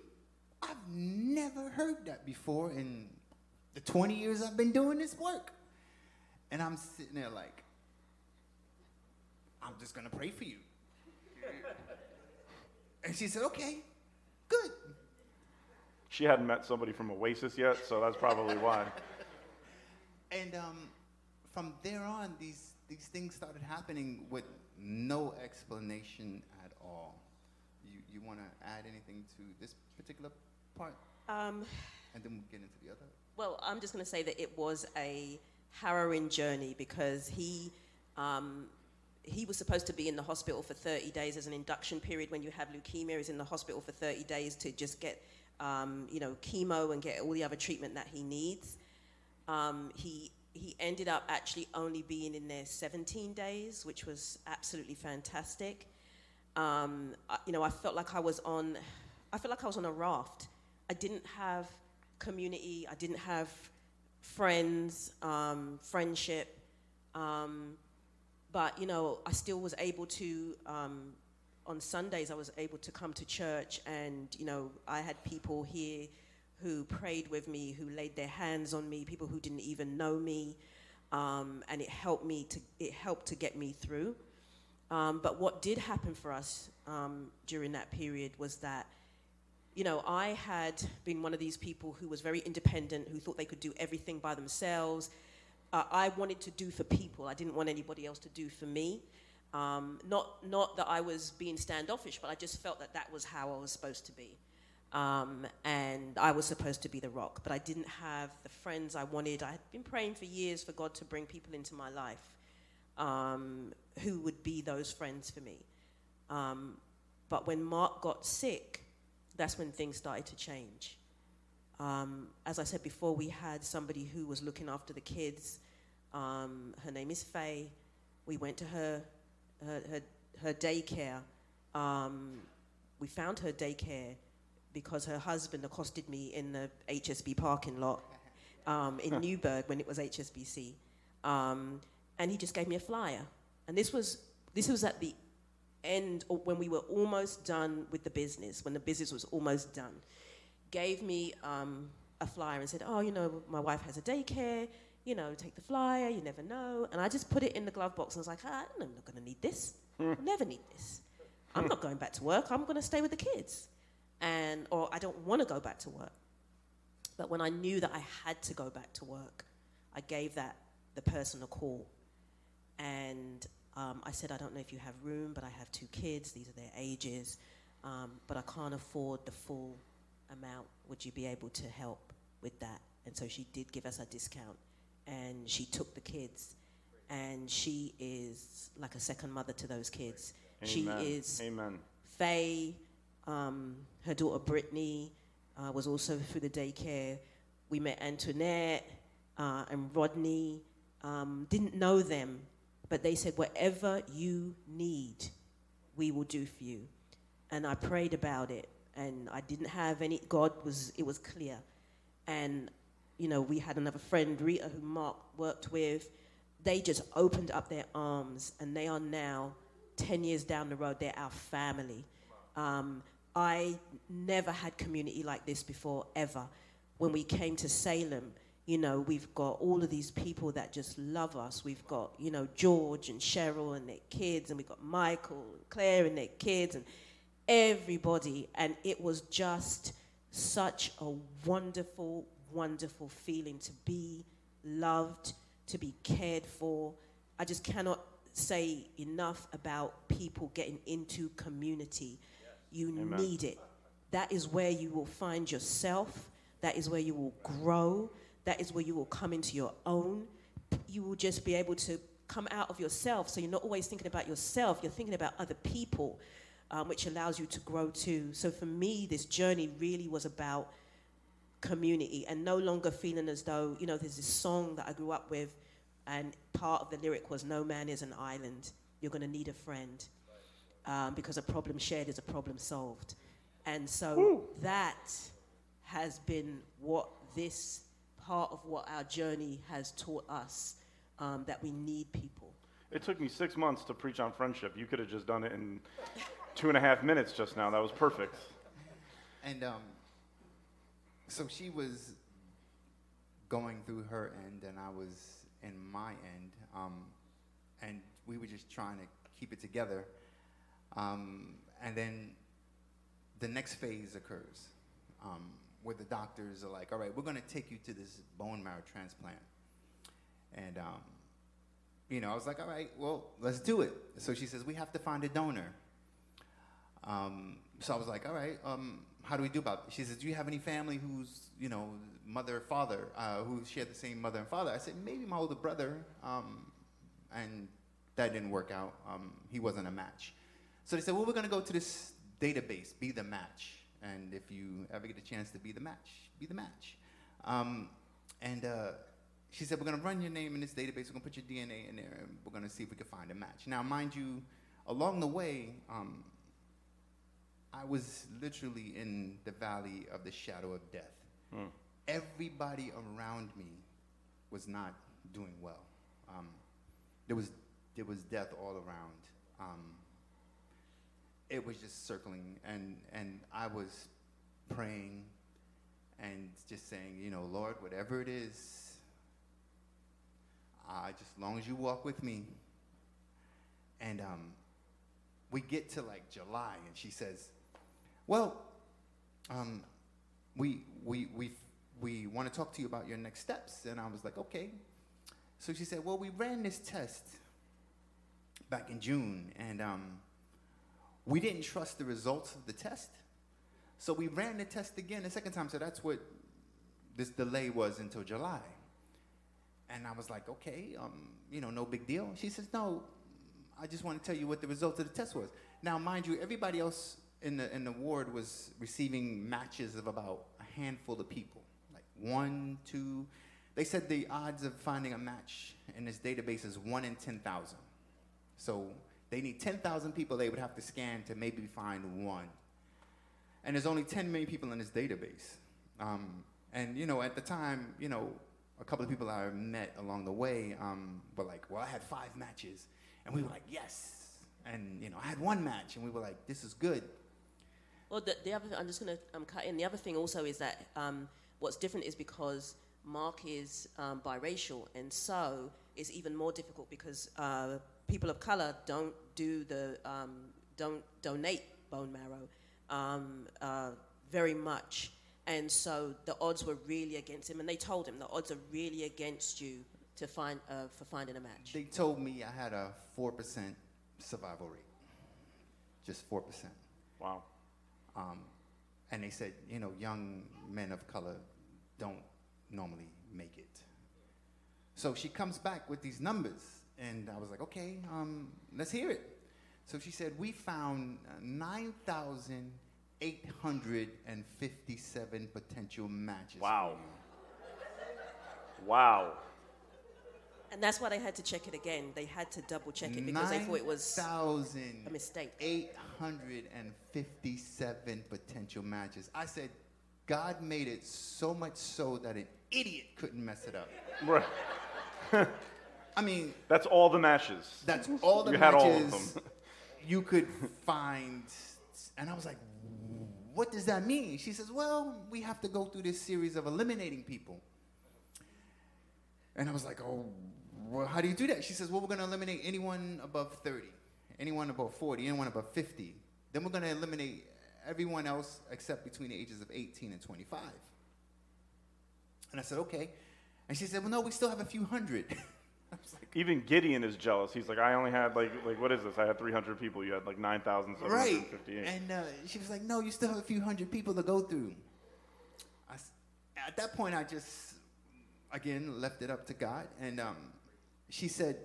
"I've never heard that before in the twenty years I've been doing this work." And I'm sitting there like, "I'm just going to pray for you." And she said, "Okay, good." She hadn't met somebody from Oasis yet, so that's probably why. And um, from there on, these, these things started happening with no explanation at all. You you want to add anything to this particular part? Um, and then we'll get into the other. Well, I'm just going to say that it was a harrowing journey because he... Um, He was supposed to be in the hospital for thirty days as an induction period. When you have leukemia, he's in the hospital for thirty days to just get, um, you know, chemo and get all the other treatment that he needs. Um, he he ended up actually only being in there seventeen days, which was absolutely fantastic. Um, I, you know, I felt like I was on, I felt like I was on a raft. I didn't have community. I didn't have friends, um, friendship. Um, But, you know, I still was able to, um, on Sundays, I was able to come to church, and, you know, I had people here who prayed with me, who laid their hands on me, people who didn't even know me, um, and it helped me to, it helped to get me through. Um, but what did happen for us um, during that period was that, you know, I had been one of these people who was very independent, who thought they could do everything by themselves. Uh, I wanted to do for people. I didn't want anybody else to do for me. Um, not not that I was being standoffish, but I just felt that that was how I was supposed to be. Um, and I was supposed to be the rock, but I didn't have the friends I wanted. I had been praying for years for God to bring people into my life um, who would be those friends for me. Um, but when Mark got sick, that's when things started to change. Um, as I said before, we had somebody who was looking after the kids. Um, her name is Faye. We went to her her, her her daycare. Um, we found her daycare because her husband accosted me in the H S B C parking lot um, in huh. Newburgh when it was H S B C. Um, and he just gave me a flyer. And this was this was at the end, or when we were almost done with the business, when the business was almost done. Gave me um, a flyer and said, oh, you know, my wife has a daycare. You know, take the flyer, you never know. And I just put it in the glove box and I was like, ah, I'm not going to need this. I'll never need this. I'm not going back to work. I'm going to stay with the kids. And or I don't want to go back to work. But when I knew that I had to go back to work, I gave that the person a call. And um, I said, I don't know if you have room, but I have two kids. These are their ages. Um, but I can't afford the full amount. Would you be able to help with that? And so she did give us a discount. And she took the kids. And she is like a second mother to those kids. Amen. She is Amen. Faye, um, her daughter Brittany uh, was also through the daycare. We met Antoinette uh, and Rodney. Um, didn't know them, but they said, whatever you need, we will do for you. And I prayed about it, and I didn't have any. God was, it was clear. And, you know, we had another friend, Rita, who Mark worked with. They just opened up their arms, and they are now ten years down the road, they're our family. Um, I never had community like this before, ever. When we came to Salem, you know, we've got all of these people that just love us. We've got, you know, George and Cheryl and their kids, and we've got Michael and Claire and their kids and everybody. And it was just such a wonderful, wonderful feeling to be loved, to be cared for. I just cannot say enough about people getting into community. You Amen. Need it. That is where you will find yourself. That is where you will grow. That is where you will come into your own. You will just be able to come out of yourself. So you're not always thinking about yourself. You're thinking about other people, um, which allows you to grow too. So for me, this journey really was about community and no longer feeling as though, you know, there's this song that I grew up with, and part of the lyric was, no man is an island. You're going to need a friend um, because a problem shared is a problem solved. And so Ooh. That has been what this part of what our journey has taught us, um, that we need people. It took me six months to preach on friendship. You could have just done it in two and a half minutes just now. That was perfect. And um, so she was going through her end, and I was in my end, um, and we were just trying to keep it together. Um, and then the next phase occurs, um, where the doctors are like, all right, we're going to take you to this bone marrow transplant. And, um, you know, I was like, all right, well, let's do it. So she says, we have to find a donor. Um, so I was like, all right, um, how do we do about this? She says, do you have any family who's, you know, mother, father, uh, who shared the same mother and father? I said, maybe my older brother. Um, and that didn't work out. Um, he wasn't a match. So they said, well, we're going to go to this database, Be The Match. And if you ever get a chance to be the match, be the match. Um, and uh, she said, we're going to run your name in this database. We're going to put your D N A in there, and we're going to see if we can find a match. Now, mind you, along the way, um, I was literally in the valley of the shadow of death. Mm. Everybody around me was not doing well. Um, there was there was death all around. Um, it was just circling, and, and I was praying and just saying, you know, Lord, whatever it is, uh, just as long as you walk with me. And um, we get to like July, and she says, well, um, we we we we want to talk to you about your next steps. And I was like, okay. So she said, well, we ran this test back in June, and um, we didn't trust the results of the test. So we ran the test again the second time. So that's what this delay was until July. And I was like, okay, um, you know, no big deal. She says, no, I just want to tell you what the result of the test was. Now, mind you, everybody else in the in the ward was receiving matches of about a handful of people, like one, two. They said the odds of finding a match in this database is one in ten thousand. So They need ten thousand people they would have to scan to maybe find one. And there's only ten million people in this database. Um, and, you know, at the time, you know, a couple of people I met along the way um, were like, well, I had five matches. And we were like, yes. And, you know, I had one match. And we were like, this is good. Well, the, the other, I'm just going to um, cut in. The other thing also is that um, what's different is because Mark is um, biracial. And so it's even more difficult because uh, people of color don't do the, um, don't donate bone marrow. Um, uh, very much, and so the odds were really against him, and they told him the odds are really against you to find uh, for finding a match. They told me I had a four percent survival rate, just four percent. Wow. Um, and they said, you know, young men of color don't normally make it. So she comes back with these numbers, and I was like, okay, um, let's hear it. So she said, we found nine thousand eight hundred fifty-seven potential matches. Wow. Wow. And that's why they had to check it again. They had to double check it because they thought it was a mistake. nine thousand eight hundred fifty-seven potential matches. I said, God made it so much so that an idiot couldn't mess it up. Right. I mean... That's all the matches. That's all the you matches. You had all of them. You could find, and I was like, what does that mean? She says, well, we have to go through this series of eliminating people. And I was like, oh, well, how do you do that? She says, well, we're going to eliminate anyone above thirty, anyone above forty, anyone above fifty. Then we're going to eliminate everyone else except between the ages of eighteen and twenty-five. And I said, okay. And she said, well, no, we still have a few hundred. Like, even Gideon is jealous. He's like, I only had, like, like what is this? I had three hundred people. You had, like, nine thousand seven hundred fifty-eight. Right. And uh, she was like, no, you still have a few hundred people to go through. I, at that point, I just, again, left it up to God. And um, she said,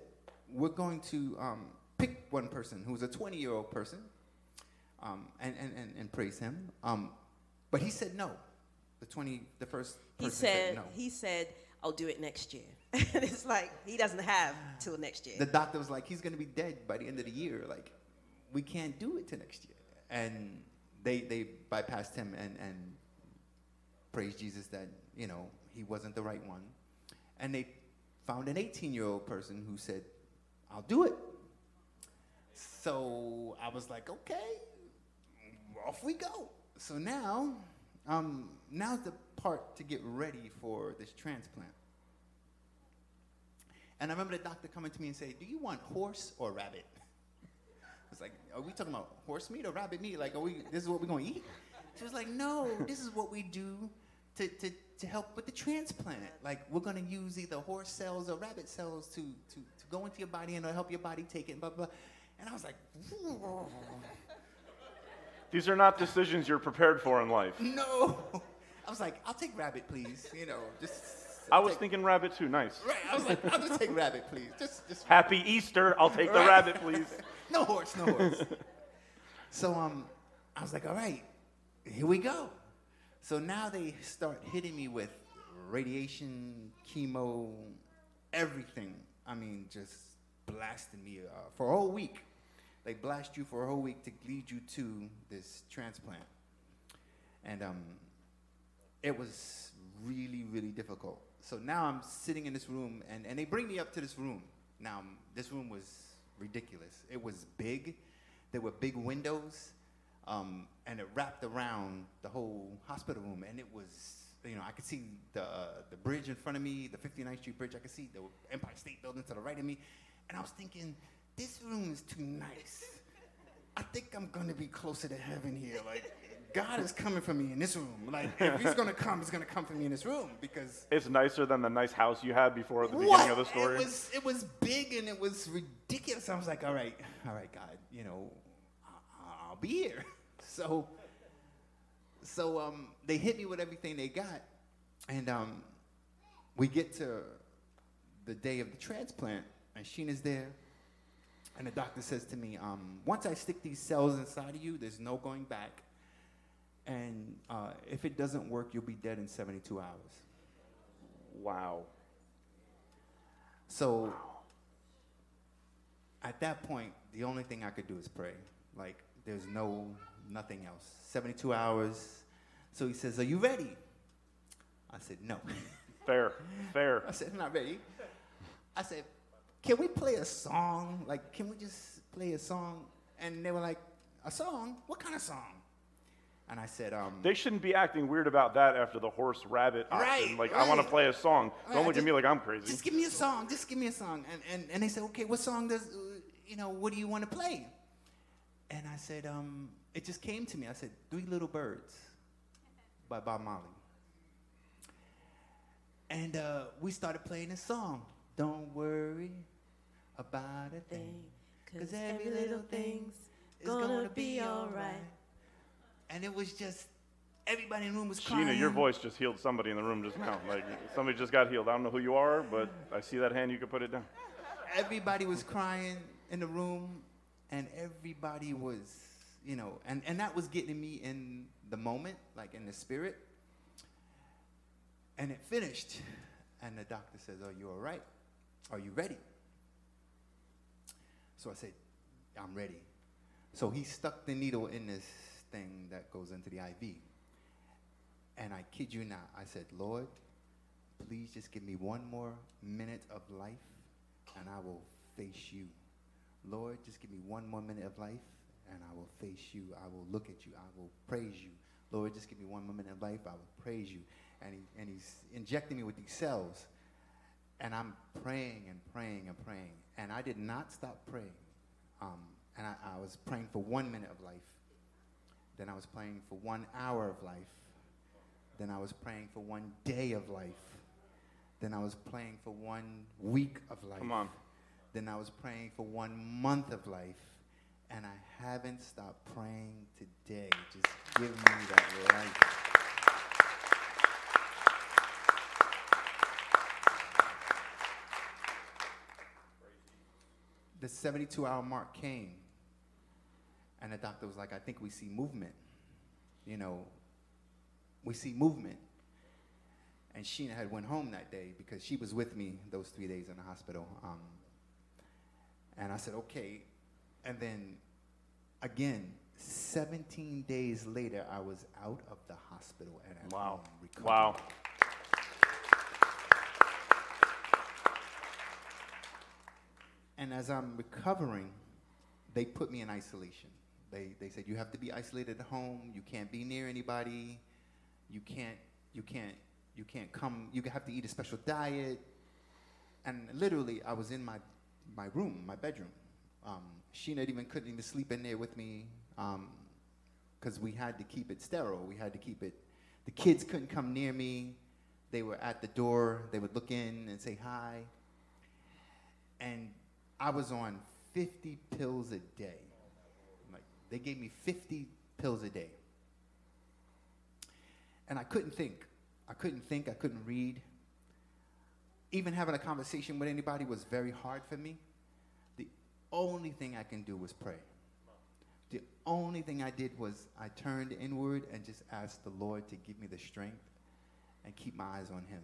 we're going to um, pick one person who's a twenty-year-old person um, and, and, and, and praise him. Um, but he said no. The twenty, the first person he said, said no. He said, I'll do it next year. And it's like, he doesn't have till next year. The doctor was like, he's going to be dead by the end of the year. Like, we can't do it till next year. And they they bypassed him and, and praised Jesus that, you know, he wasn't the right one. And they found an eighteen-year-old person who said, I'll do it. So I was like, okay, off we go. So now... Um, now's the part to get ready for this transplant. And I remember the doctor coming to me and saying, do you want horse or rabbit? I was like, are we talking about horse meat or rabbit meat? Like, are we, this is what we're going to eat? She was like, no, this is what we do to, to, to help with the transplant. Like, we're going to use either horse cells or rabbit cells to, to, to go into your body and it'll help your body take it and blah, blah. And I was like, whoa. These are not decisions you're prepared for in life. No. I was like, I'll take rabbit, please. You know, just. I'll I was take... thinking rabbit too. Nice. Right. I was like, I'll just take rabbit, please. Just, just. Happy rabbit. Easter. I'll take right. the rabbit, please. No horse, no horse. So um, I was like, all right, here we go. So now they start hitting me with radiation, chemo, everything. I mean, just blasting me uh, for a whole week. They blast you for a whole week to lead you to this transplant. And um, it was really, really difficult. So now I'm sitting in this room, and, and they bring me up to this room. Now, this room was ridiculous. It was big. There were big windows, um, and it wrapped around the whole hospital room. And it was, you know, I could see the, uh, the bridge in front of me, the fifty-ninth Street Bridge. I could see the Empire State Building to the right of me. And I was thinking... this room is too nice. I think I'm going to be closer to heaven here. Like, God is coming for me in this room. Like, if he's going to come, he's going to come for me in this room because... it's nicer than the nice house you had before at the what? beginning of the story. It was, it was big and it was ridiculous. I was like, all right, all right, God, you know, I- I'll be here. So, so um, they hit me with everything they got. And um, we get to the day of the transplant and Sheena's there. And the doctor says to me, um, once I stick these cells inside of you, there's no going back. And uh, if it doesn't work, you'll be dead in seventy-two hours. Wow. So wow. At that point, the only thing I could do is pray. Like, there's no, nothing else. seventy-two hours. So he says, are you ready? I said, no. Fair, fair. I said, I'm not ready. I said, can we play a song? Like, can we just play a song? And they were like, a song? What kind of song? And I said, um... they shouldn't be acting weird about that after the horse-rabbit option. Right, like, right. I want to play a song. Right, Don't look just, at me like I'm crazy. Just give me a song. Just give me a song. And and, and they said, okay, what song does, you know, what do you want to play? And I said, um, it just came to me. I said, Three Little Birds by Bob Marley. And uh, we started playing this song. Don't worry about a thing, because every little thing's going to be all right. And it was just, everybody in the room was crying. Sheena, your voice just healed somebody in the room just now. Like, somebody just got healed. I don't know who you are, but I see that hand. You can put it down. Everybody was crying in the room, and everybody was, you know, and, and that was getting me in the moment, like in the spirit. And it finished, and the doctor says, are you all right? Are you ready? So I said, I'm ready. So he stuck the needle in this thing that goes into the I V. And I kid you not, I said, Lord, please just give me one more minute of life and I will face you. Lord, just give me one more minute of life and I will face you. I will look at you. I will praise you. Lord, just give me one more minute of life. I will praise you. And he, and he's injecting me with these cells. And I'm praying and praying and praying. And I did not stop praying. Um, and I, I was praying for one minute of life. Then I was praying for one hour of life. Then I was praying for one day of life. Then I was praying for one week of life. Come on. Then I was praying for one month of life. And I haven't stopped praying today. Just give me that life. The seventy-two hour mark came. And the doctor was like, I think we see movement. You know, we see movement. And Sheena had went home that day because she was with me those three days in the hospital. Um, and I said, okay. And then, again, seventeen days later, I was out of the hospital. And at wow. Home wow. And as I'm recovering, they put me in isolation. They they said, you have to be isolated at home. You can't be near anybody. You can't, you can't, you can't come. You have to eat a special diet. And literally, I was in my, my room, my bedroom. Um, Sheena even couldn't even sleep in there with me because um, we had to keep it sterile. We had to keep it. The kids couldn't come near me. They were at the door. They would look in and say hi. And I was on fifty pills a day. Like, they gave me fifty pills a day. And I couldn't think. I couldn't think. I couldn't read. Even having a conversation with anybody was very hard for me. The only thing I can do was pray. The only thing I did was I turned inward and just asked the Lord to give me the strength and keep my eyes on him.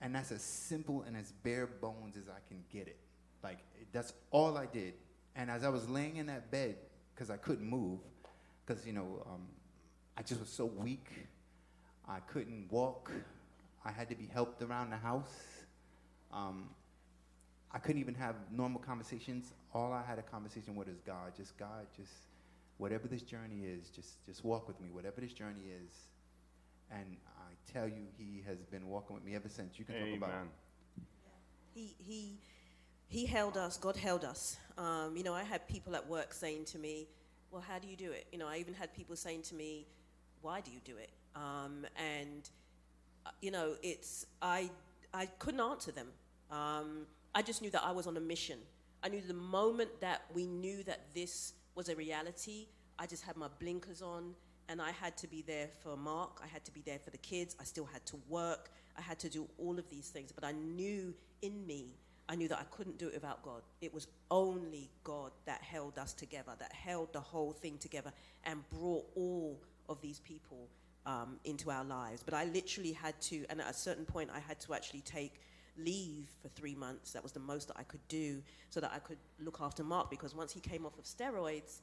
And that's as simple and as bare bones as I can get it. Like, that's all I did. And as I was laying in that bed, because I couldn't move, because, you know, um, I just was so weak. I couldn't walk. I had to be helped around the house. Um, I couldn't even have normal conversations. All I had a conversation with is God. Just God, just whatever this journey is, just, just walk with me, whatever this journey is. And I tell you, he has been walking with me ever since. You can Amen. Talk about it. He, he... He held us, God held us. Um, you know, I had people at work saying to me, well, how do you do it? You know, I even had people saying to me, why do you do it? Um, and, uh, you know, it's, I I couldn't answer them. Um, I just knew that I was on a mission. I knew the moment that we knew that this was a reality, I just had my blinkers on and I had to be there for Mark. I had to be there for the kids. I still had to work. I had to do all of these things, but I knew in me I knew that I couldn't do it without God. It was only God that held us together, that held the whole thing together and brought all of these people um, into our lives. But I literally had to, and at a certain point, I had to actually take leave for three months. That was the most that I could do so that I could look after Mark, because once he came off of steroids,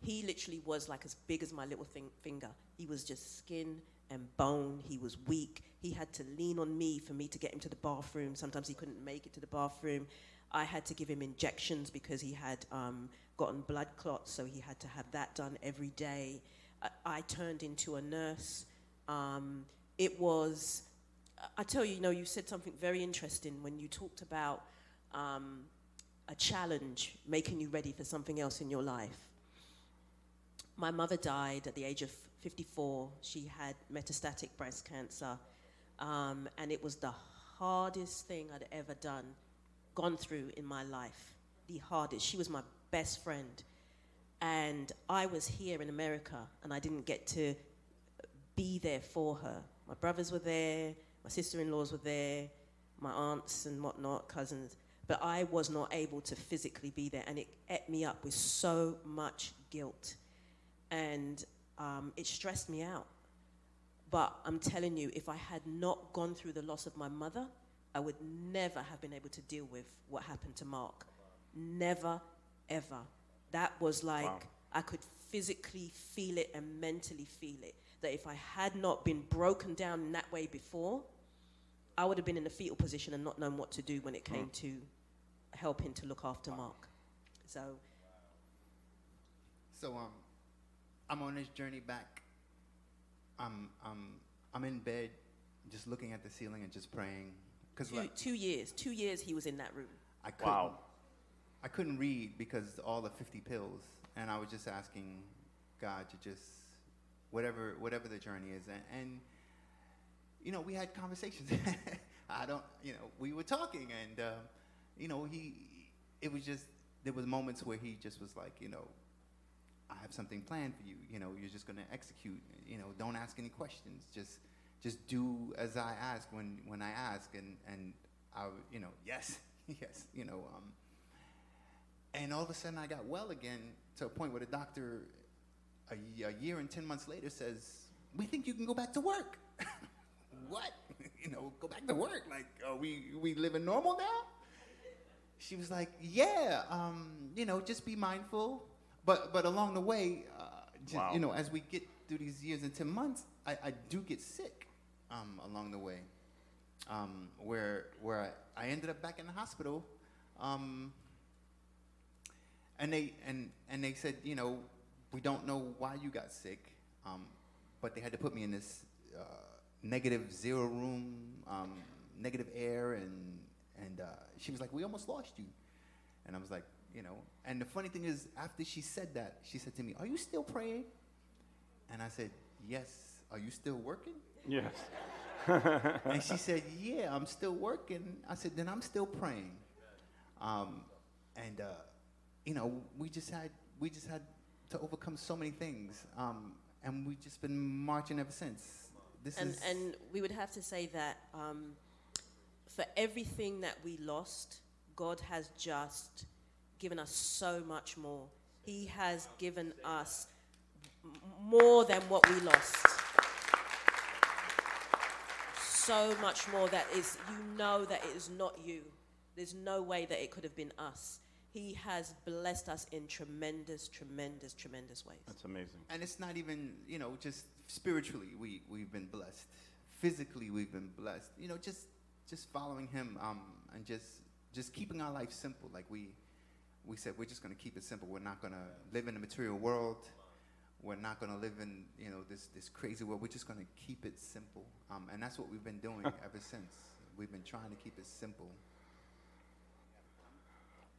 he literally was like as big as my little thing- finger. He was just skin and bone. He was weak. He had to lean on me for me to get him to the bathroom. Sometimes he couldn't make it to the bathroom. I had to give him injections because he had um, gotten blood clots, so he had to have that done every day. I, I turned into a nurse. Um, it was, I tell you, you know, you said something very interesting when you talked about um, a challenge making you ready for something else in your life. My mother died at the age of fifty-four. She had metastatic breast cancer, um, and it was the hardest thing I'd ever done, gone through in my life. The hardest. She was my best friend, and I was here in America, and I didn't get to be there for her. My brothers were there, my sister-in-laws were there, my aunts and whatnot, cousins, but I was not able to physically be there, and it ate me up with so much guilt. And um, it stressed me out. But I'm telling you, if I had not gone through the loss of my mother, I would never have been able to deal with what happened to Mark. Never, ever. That was like, wow. I could physically feel it and mentally feel it. That if I had not been broken down in that way before, I would have been in a fetal position and not known what to do when it came mm. to helping to look after wow. Mark. So, so um. I'm on this journey back. I'm, I'm, I'm in bed, just looking at the ceiling and just praying. Cause two, like, two years, two years he was in that room. I couldn't, wow. I couldn't read because all the fifty pills, and I was just asking God to just whatever, whatever the journey is, and, and you know, we had conversations. I don't, you know, we were talking, and uh, you know, he, it was just there was moments where he just was like, you know. I have something planned for you, you know, you're just going to execute, you know, don't ask any questions, just just do as I ask when, when I ask, and, and I, you know, yes, yes, you know, um, and all of a sudden I got well again to a point where the doctor a, a year and ten months later says, we think you can go back to work. What? You know, go back to work, like, are we, we living normal now? She was like, yeah, um, you know, just be mindful. But but along the way, uh, just, wow. you know, as we get through these years and ten months, I, I do get sick um, along the way, um, where where I, I ended up back in the hospital, um, and they and and they said, you know, we don't know why you got sick, um, but they had to put me in this uh, negative zero room, um, negative air, and and uh, she was like, we almost lost you, and I was like. You know, and the funny thing is, after she said that, she said to me, are you still praying? And I said, yes. Are you still working? Yes. And she said, yeah, I'm still working. I said, then I'm still praying. Um, and, uh, you know, we just had we just had to overcome so many things. Um, and we've just been marching ever since. This and, is and we would have to say that um, for everything that we lost, God has just... given us so much more. He has given us more than what we lost. So much more that is, you know that it is not you. There's no way that it could have been us. He has blessed us in tremendous, tremendous, tremendous ways. That's amazing. And it's not even, you know, just spiritually we, we've been blessed. Physically we've been blessed. You know, just just following him um, and just just keeping our life simple. Like we... We said, we're just going to keep it simple. We're not going to live in the material world. We're not going to live in, you know, this, this crazy world. We're just going to keep it simple. Um, and that's what we've been doing ever since. We've been trying to keep it simple.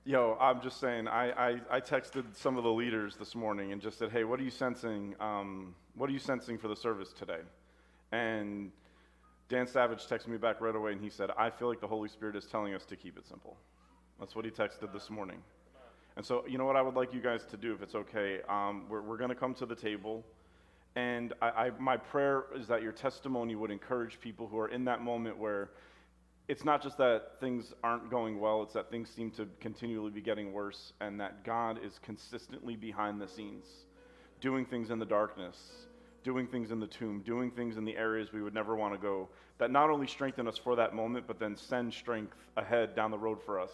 Yo, I'm just saying, I, I, I texted some of the leaders this morning and just said, hey, what are you sensing? Um, what are you sensing for the service today? And Dan Savage texted me back right away, and he said, I feel like the Holy Spirit is telling us to keep it simple. That's what he texted this morning. And so, you know what I would like you guys to do, if it's okay, um, we're, we're going to come to the table, and I, I, my prayer is that your testimony would encourage people who are in that moment where it's not just that things aren't going well, it's that things seem to continually be getting worse, and that God is consistently behind the scenes, doing things in the darkness, doing things in the tomb, doing things in the areas we would never want to go, that not only strengthen us for that moment, but then send strength ahead down the road for us,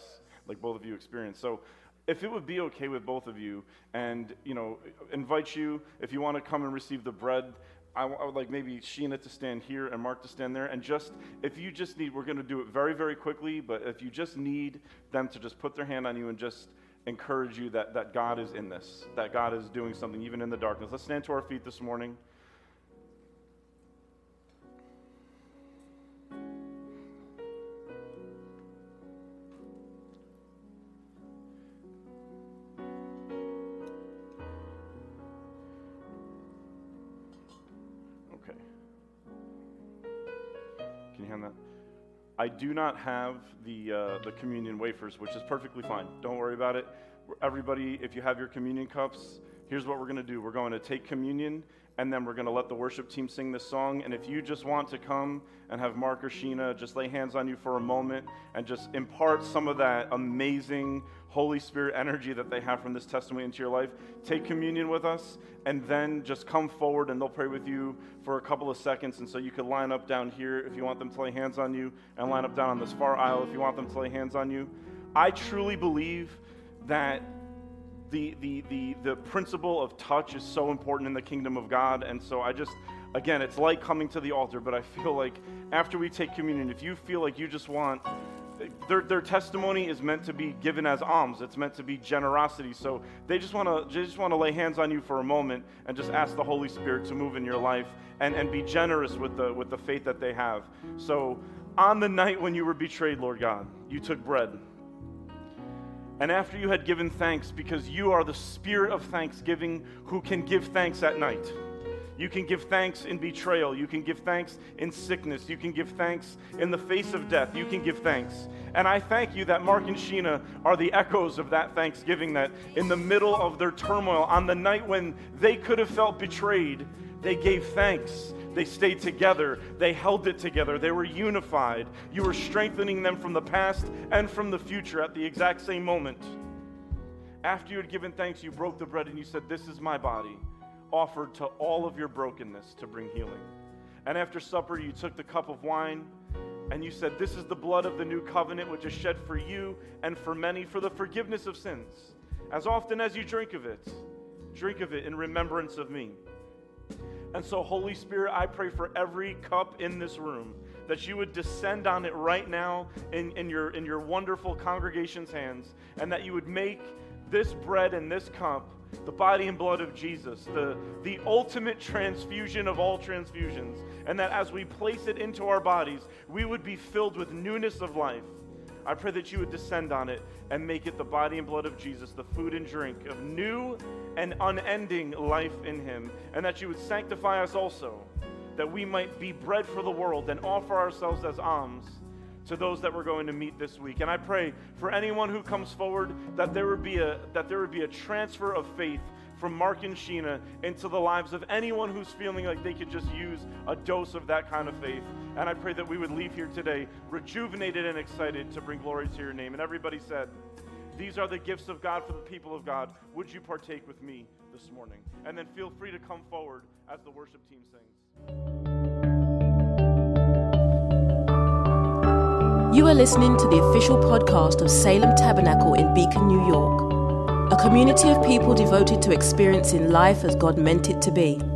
like both of you experienced. So if it would be okay with both of you, and, you know, invite you, if you want to come and receive the bread, I, w- I would like maybe Sheena to stand here and Mark to stand there. And just, if you just need, we're going to do it very, very quickly, but if you just need them to just put their hand on you and just encourage you that, that God is in this, that God is doing something even in the darkness. Let's stand to our feet this morning. I do not have the uh, the communion wafers, which is perfectly fine. Don't worry about it. Everybody, if you have your communion cups, here's what we're going to do. We're going to take communion, and then we're going to let the worship team sing this song. And if you just want to come and have Mark or Sheena just lay hands on you for a moment and just impart some of that amazing Holy Spirit energy that they have from this testimony into your life, take communion with us, and then just come forward and they'll pray with you for a couple of seconds. And so you could line up down here if you want them to lay hands on you, and line up down on this far aisle if you want them to lay hands on you. I truly believe that The, the the the principle of touch is so important in the kingdom of God. And so I just, again, it's like coming to the altar, but I feel like after we take communion, if you feel like you just want, their their testimony is meant to be given as alms. It's meant to be generosity. So they just want to just want to lay hands on you for a moment and just ask the Holy Spirit to move in your life and, and be generous with the with the faith that they have. So on the night when you were betrayed, Lord God, you took bread. And after you had given thanks, because you are the spirit of thanksgiving who can give thanks at night. You can give thanks in betrayal. You can give thanks in sickness. You can give thanks in the face of death. You can give thanks. And I thank you that Mark and Sheena are the echoes of that thanksgiving, that in the middle of their turmoil, on the night when they could have felt betrayed, they gave thanks. They stayed together. They held it together. They were unified. You were strengthening them from the past and from the future at the exact same moment. After you had given thanks, you broke the bread and you said, "This is my body, offered to all of your brokenness to bring healing." And after supper, you took the cup of wine and you said, "This is the blood of the new covenant, which is shed for you and for many for the forgiveness of sins. As often as you drink of it, drink of it in remembrance of me." And so, Holy Spirit, I pray for every cup in this room, that you would descend on it right now in, in your, in your wonderful congregation's hands, and that you would make this bread and this cup the body and blood of Jesus, the, the ultimate transfusion of all transfusions, and that as we place it into our bodies, we would be filled with newness of life. I pray that you would descend on it and make it the body and blood of Jesus, the food and drink of new and unending life in him, and that you would sanctify us also, that we might be bread for the world and offer ourselves as alms to those that we're going to meet this week. And I pray for anyone who comes forward that there would be a that there would be a transfer of faith from Mark and Sheena into the lives of anyone who's feeling like they could just use a dose of that kind of faith. And I pray that we would leave here today rejuvenated and excited to bring glory to your name. And everybody said, "These are the gifts of God for the people of God. Would you partake with me this morning?" And then feel free to come forward as the worship team sings. You are listening to the official podcast of Salem Tabernacle in Beacon, New York. A community of people devoted to experiencing life as God meant it to be.